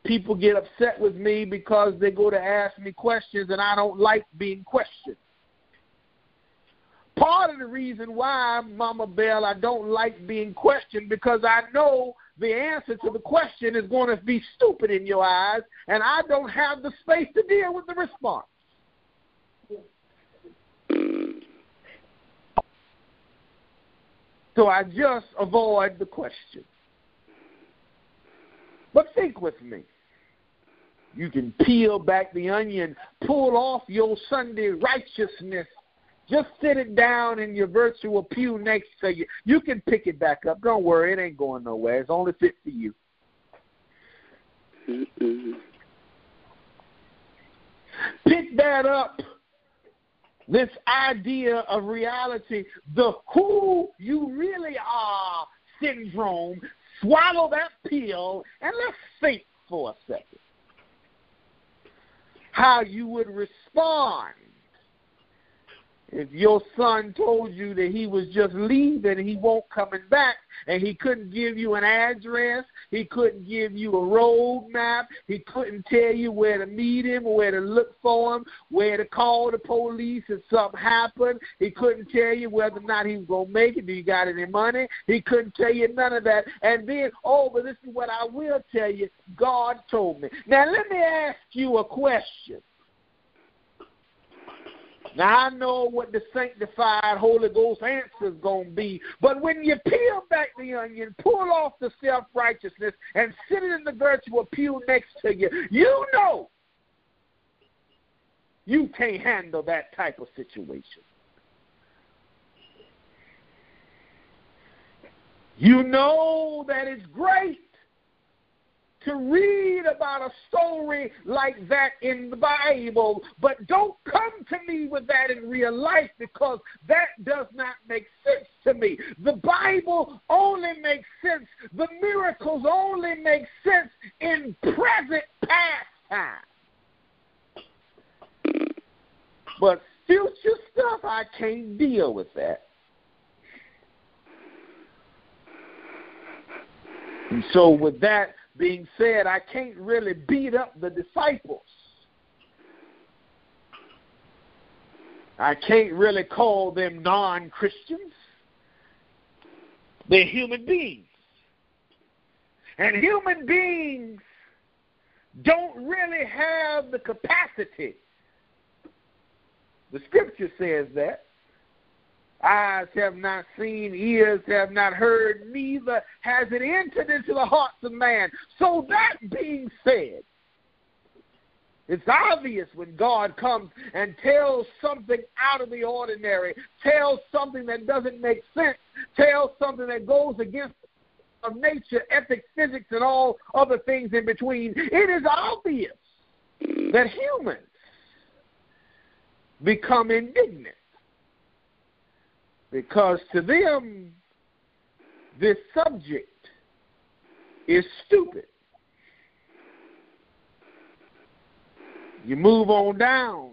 people get upset with me because they go to ask me questions and I don't like being questioned. Part of the reason why, Mama Belle, I don't like being questioned because I know the answer to the question is going to be stupid in your eyes, and I don't have the space to deal with the response. So I just avoid the question. But think with me. You can peel back the onion, pull off your Sunday righteousness, just sit it down in your virtual pew next to you. You can pick it back up. Don't worry, it ain't going nowhere. It's only fit for you. Pick that up, this idea of reality, the who you really are syndrome. Swallow that pill, and let's think for a second how you would respond if your son told you that he was just leaving and he won't coming back, and he couldn't give you an address, he couldn't give you a road map, he couldn't tell you where to meet him, where to look for him, where to call the police if something happened, he couldn't tell you whether or not he was going to make it, do you got any money, he couldn't tell you none of that, and then, oh, but this is what I will tell you, God told me. Now let me ask you a question. Now, I know what the sanctified Holy Ghost answer is going to be, but when you peel back the onion, pull off the self-righteousness, and sit it in the virtual pew next to you, you know you can't handle that type of situation. You know that it's great to read about a story like that in the Bible, but don't come to me with that in real life because that does not make sense to me. The Bible only makes sense, the miracles only make sense in present past time. But future stuff, I can't deal with that. And so with that being said, I can't really beat up the disciples. I can't really call them non-Christians. They're human beings. And human beings don't really have the capacity. The scripture says that. Eyes have not seen, ears have not heard, neither has it entered into the hearts of man. So that being said, it's obvious when God comes and tells something out of the ordinary, tells something that doesn't make sense, tells something that goes against of nature, ethics, physics, and all other things in between, it is obvious that humans become indignant because to them this subject is stupid. You move on down.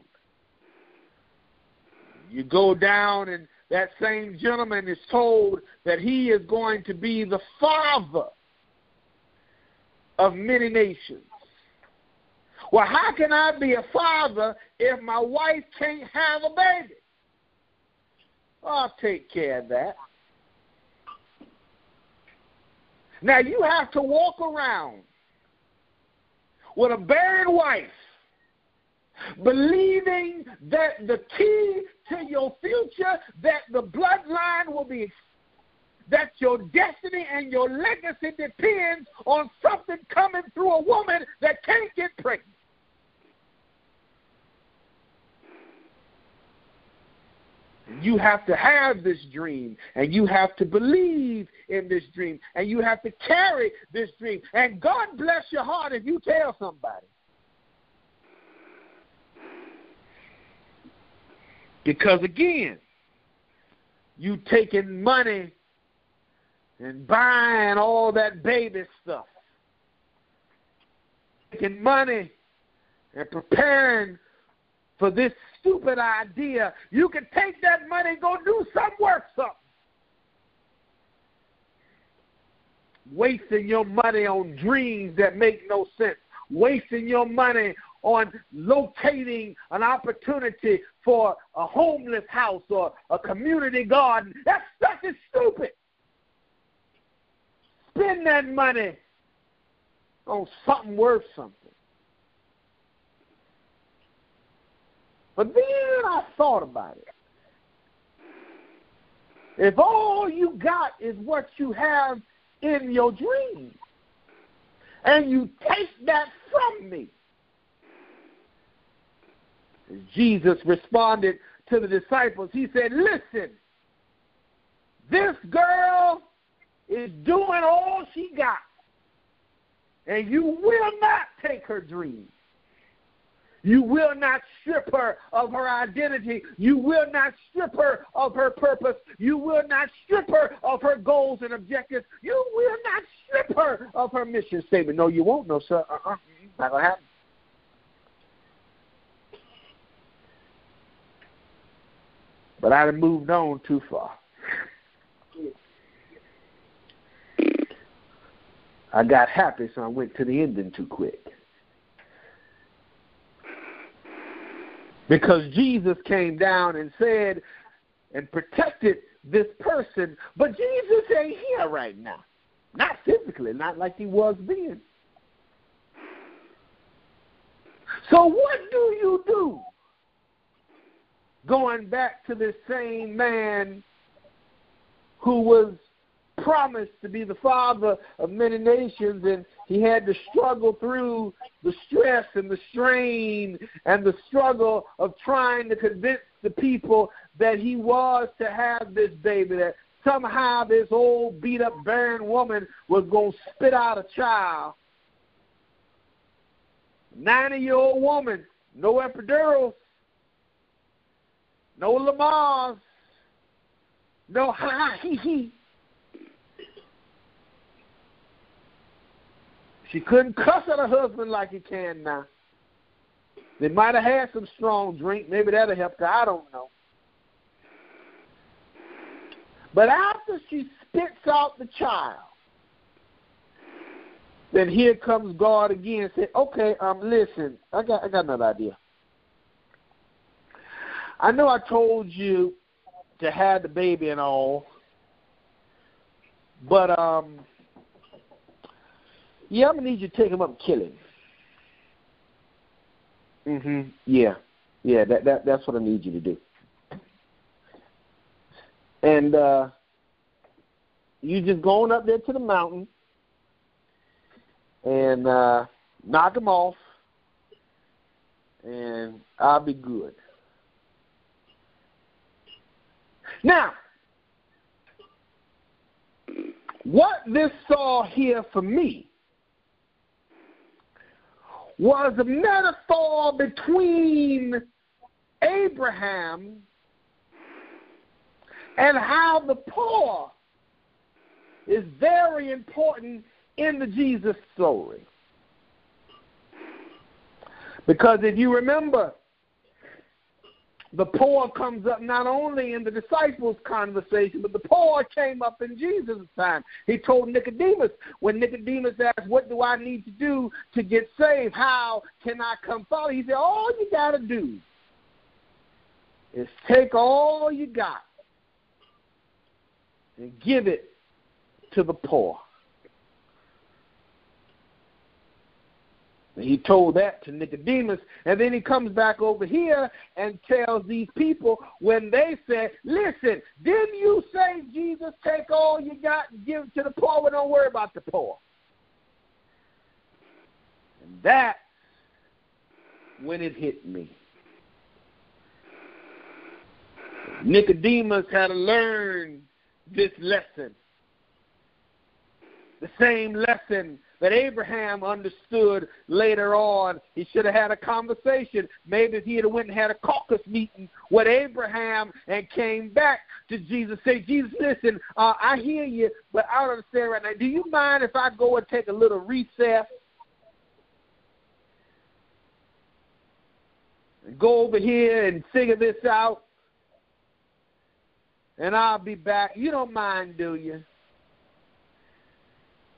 You go down, and that same gentleman is told that he is going to be the father of many nations. Well, how can I be a father if my wife can't have a baby? I'll take care of that. Now, you have to walk around with a barren wife believing that the key to your future, that the bloodline will be, that your destiny and your legacy depends on something coming through a woman that can't get pregnant. You have to have this dream, and you have to believe in this dream, and you have to carry this dream. And God bless your heart if you tell somebody. Because, again, you taking money and buying all that baby stuff. Taking money and preparing for this stupid idea. You can take that money and go do some work, something. Wasting your money on dreams that make no sense. Wasting your money on locating an opportunity for a homeless house or a community garden. That stuff is stupid. Spend that money on something worth something. But then I thought about it. If all you got is what you have in your dreams, and you take that from me, Jesus responded to the disciples. He said, listen, this girl is doing all she got, and you will not take her dream. You will not strip her of her identity. You will not strip her of her purpose. You will not strip her of her goals and objectives. You will not strip her of her mission statement. No, you won't, no, sir. Not going to happen. But I done moved on too far. I got happy, so I went to the ending too quick. Because Jesus came down and said and protected this person, but Jesus ain't here right now. Not physically, not like he was then. So what do you do? Going back to this same man who was promised to be the father of many nations, and he had to struggle through the stress and the strain and the struggle of trying to convince the people that he was to have this baby, that somehow this old beat-up barren woman was going to spit out a child. 90-year-old woman, no epidurals, no Lamar's, no ha-ha-hee-hee. She couldn't cuss at her husband like he can now. They might have had some strong drink. Maybe that'll help her. I don't know. But after she spits out the child, then here comes God again and says, okay, listen, I got another idea. I know I told you to have the baby and all, but I'm going to need you to take him up and kill him. Yeah, that's what I need you to do. And you just going up there to the mountain and knock him off, and I'll be good. Now, What this saw here for me was a metaphor between Abraham and how the poor is very important in the Jesus story. Because if you remember, the poor comes up not only in the disciples' conversation, but the poor came up in Jesus' time. He told Nicodemus, when Nicodemus asked, what do I need to do to get saved? How can I come follow? He said, all you got to do is take all you got and give it to the poor. He told that to Nicodemus, and then he comes back over here and tells these people when they said, listen, didn't you say, Jesus, take all you got and give it to the poor? Well, don't worry about the poor. And that's when it hit me. Nicodemus had to learn this lesson, the same lesson that Abraham understood later on. He should have had a conversation. Maybe if he had went and had a caucus meeting with Abraham and came back to Jesus, say, Jesus, listen, I hear you, but I don't understand right now. Do you mind if I go and take a little recess and go over here and figure this out, and I'll be back? You don't mind, do you?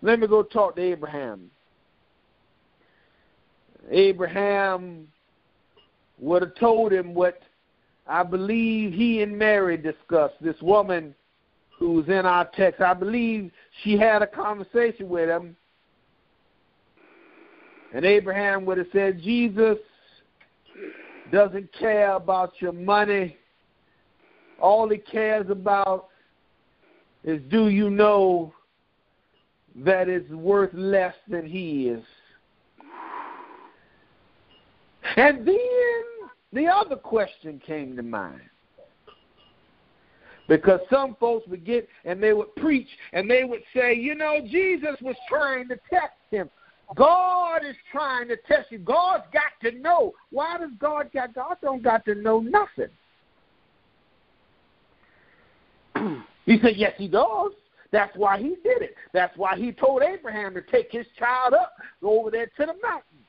Let me go talk to Abraham. Abraham would have told him what I believe he and Mary discussed, this woman who's in our text. I believe she had a conversation with him. And Abraham would have said, Jesus doesn't care about your money. All he cares about is, do you know that is worth less than he is? And then the other question came to mind. Because some folks would get and they would preach and they would say, you know, Jesus was trying to test him. God is trying to test you. God's got to know. Why does God don't got to know nothing? He said, yes, he does. That's why he did it. That's why he told Abraham to take his child up, go over there to the mountain.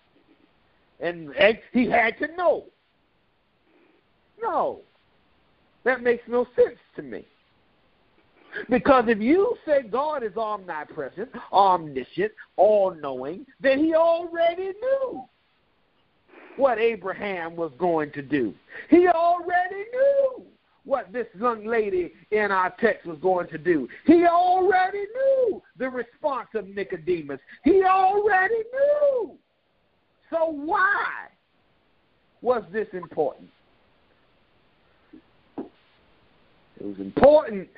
And he had to know. No, that makes no sense to me. Because if you say God is omnipresent, omniscient, all-knowing, then he already knew what Abraham was going to do. He already knew what this young lady in our text was going to do. He already knew the response of Nicodemus. He already knew. So why was this important? It was important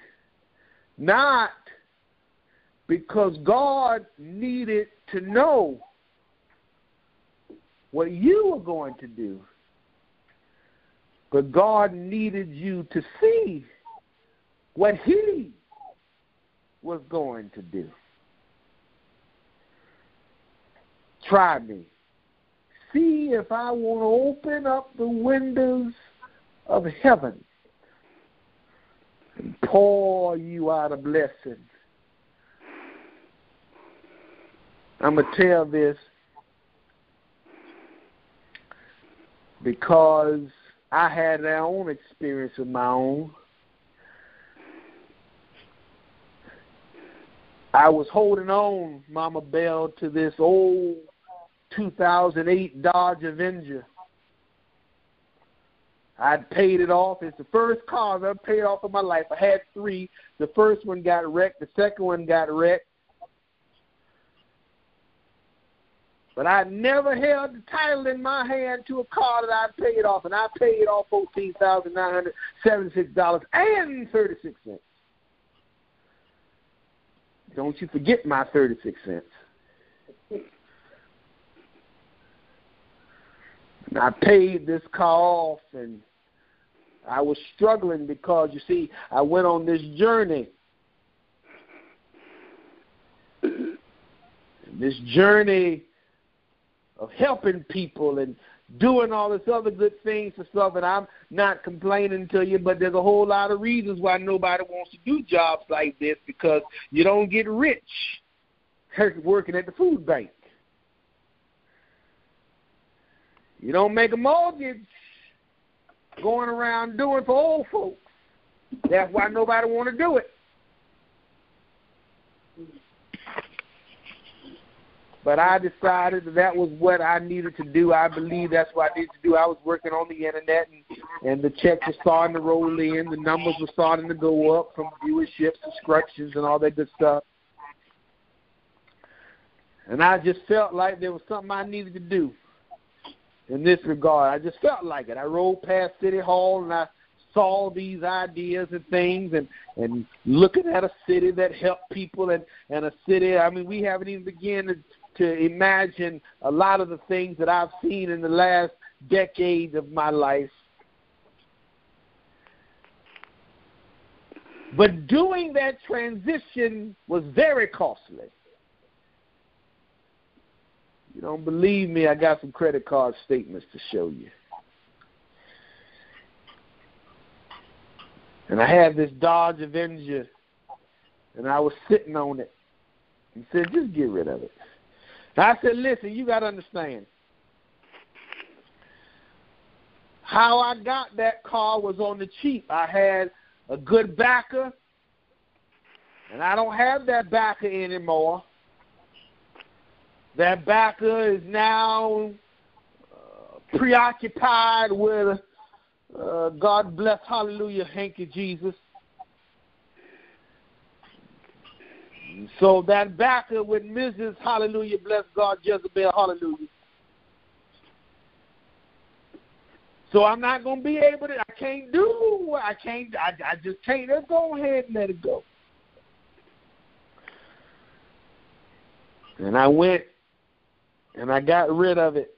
not because God needed to know what you were going to do, but God needed you to see what he was going to do. Try me. See if I want to open up the windows of heaven and pour you out a blessing. I'm going to tell this because I had my own experience of my own. I was holding on, Mama Belle, to this old 2008 Dodge Avenger. I'd paid it off. It's the first car I've paid off in my life. I had three. The first one got wrecked. The second one got wrecked. But I never held the title in my hand to a car that I paid off, and I paid off $14,976.36. Don't you forget my 36 cents. And I paid this car off, and I was struggling because, you see, I went on this journey this journey of helping people and doing all this other good things and stuff, and I'm not complaining to you, but there's a whole lot of reasons why nobody wants to do jobs like this, because you don't get rich working at the food bank. You don't make a mortgage going around doing for old folks. That's why nobody want to do it. But I decided that was what I needed to do. I believe that's what I needed to do. I was working on the internet, and the checks were starting to roll in. The numbers were starting to go up from viewership, subscriptions, and all that good stuff. And I just felt like there was something I needed to do in this regard. I just felt like it. I rolled past City Hall, and I saw these ideas and things, and looking at a city that helped people, and a city, I mean, we haven't even begun to imagine a lot of the things that I've seen in the last decade of my life. But doing that transition was very costly. You don't believe me, I got some credit card statements to show you. And I had this Dodge Avenger, and I was sitting on it. He said, just get rid of it. And I said, listen, you got to understand. How I got that car was on the cheap. I had a good backer, and I don't have that backer anymore. That backer is now preoccupied with... God bless, hallelujah, thank you, Jesus. So that backer with Mrs. Hallelujah, bless God, Jezebel, hallelujah. So I'm not going to be able to, I just can't, let's go ahead and let it go. And I went and I got rid of it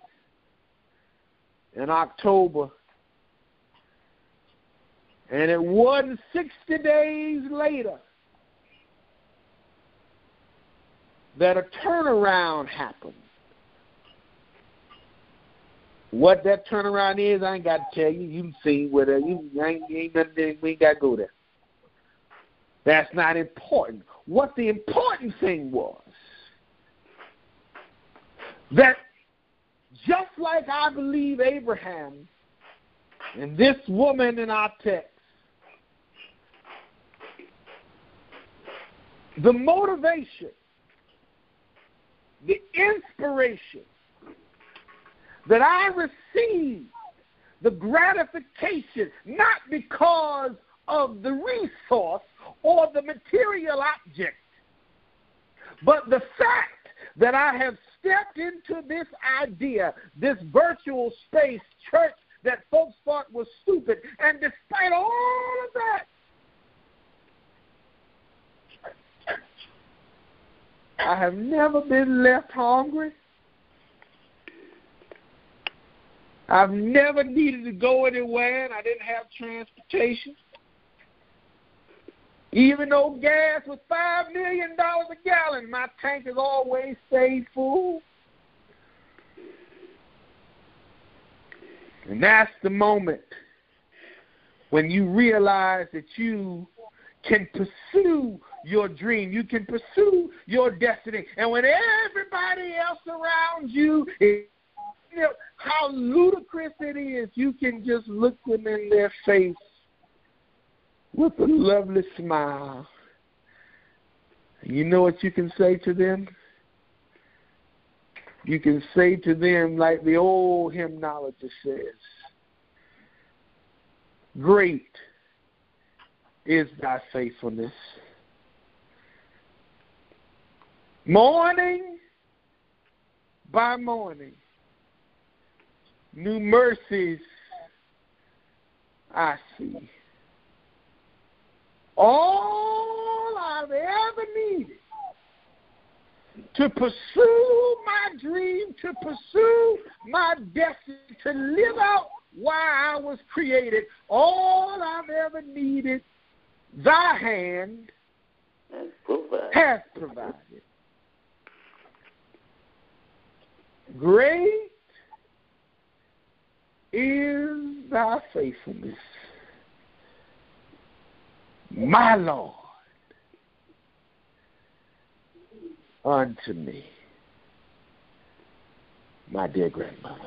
in October. And it wasn't 60 days later that a turnaround happened. What that turnaround is, I ain't got to tell you. You've seen with it. We ain't got to go there. That's not important. What the important thing was, that just like I believe Abraham and this woman in our text, the motivation, the inspiration that I received, the gratification, not because of the resource or the material object, but the fact that I have stepped into this idea, this virtual space church that folks thought was stupid, and despite all of that, I have never been left hungry. I've never needed to go anywhere, and I didn't have transportation. Even though gas was $5 million a gallon, my tank has always stayed full. And that's the moment when you realize that you can pursue your dream. You can pursue your destiny. And when everybody else around you is, you know, how ludicrous it is, you can just look them in their face with a lovely smile. You know what you can say to them? You can say to them, like the old hymnologist says, great is thy faithfulness. Morning by morning, new mercies I see. All I've ever needed to pursue my dream, to pursue my destiny, to live out why I was created. All I've ever needed, thy hand has provided. Great is thy faithfulness, my Lord, unto me, my dear grandmother.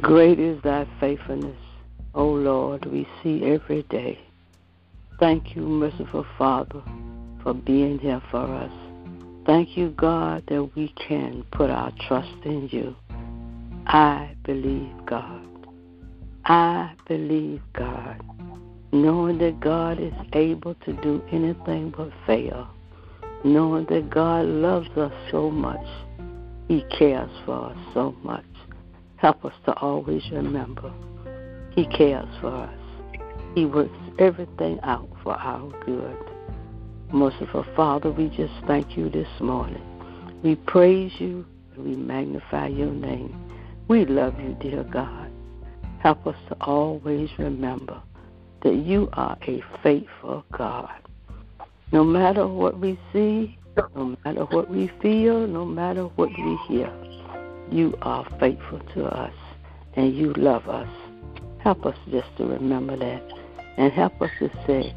Great is thy faithfulness, O Lord, we see every day. Thank you, merciful Father, for being here for us. Thank you, God, that we can put our trust in you. I believe, God. I believe, God, knowing that God is able to do anything but fail, knowing that God loves us so much, he cares for us so much. Help us to always remember he cares for us. He works everything out for our good. Merciful Father, we just thank you this morning. We praise you and we magnify your name. We love you, dear God. Help us to always remember that you are a faithful God. No matter what we see, no matter what we feel, no matter what we hear, you are faithful to us, and you love us. Help us just to remember that, and help us to say,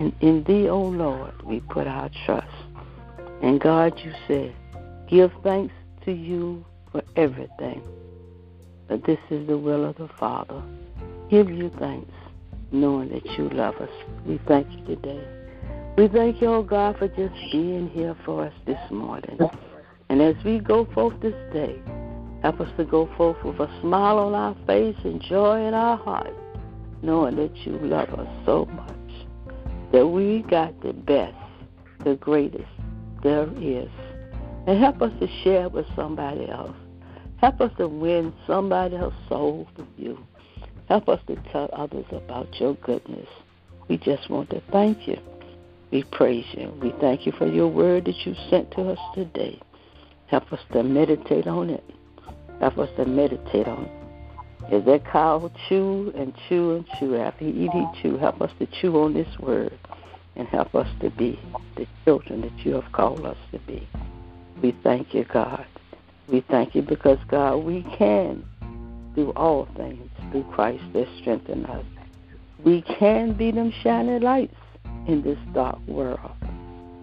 in thee, O Lord, we put our trust. And God, you said, give thanks to you for everything. But this is the will of the Father. Give you thanks, knowing that you love us. We thank you today. We thank you, O God, for just being here for us this morning. And as we go forth this day, help us to go forth with a smile on our face and joy in our heart, knowing that you love us so much, that we got the best, the greatest there is. And help us to share with somebody else. Help us to win somebody else's soul for you. Help us to tell others about your goodness. We just want to thank you. We praise you. We thank you for your word that you sent to us today. Help us to meditate on it. Help us to meditate on it. As that cow chew and chew and chew, after he chew, help us to chew on this word and help us to be the children that you have called us to be. We thank you, God. We thank you because, God, we can do all things through Christ that strengthens us. We can be them shining lights in this dark world.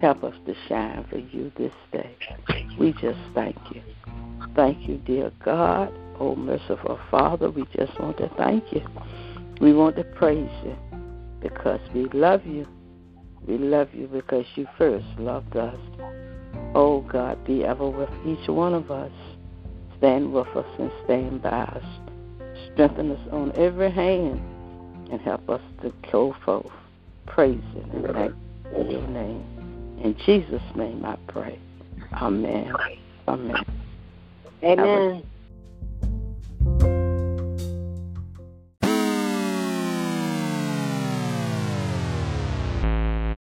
Help us to shine for you this day. We just thank you. Thank you, dear God. Oh, merciful Father, we just want to thank you. We want to praise you because we love you. We love you because you first loved us. Oh, God, be ever with each one of us. Stand with us and stand by us. Strengthen us on every hand and help us to go forth praising and thanking your name. In Jesus' name I pray. Amen. Amen. Amen.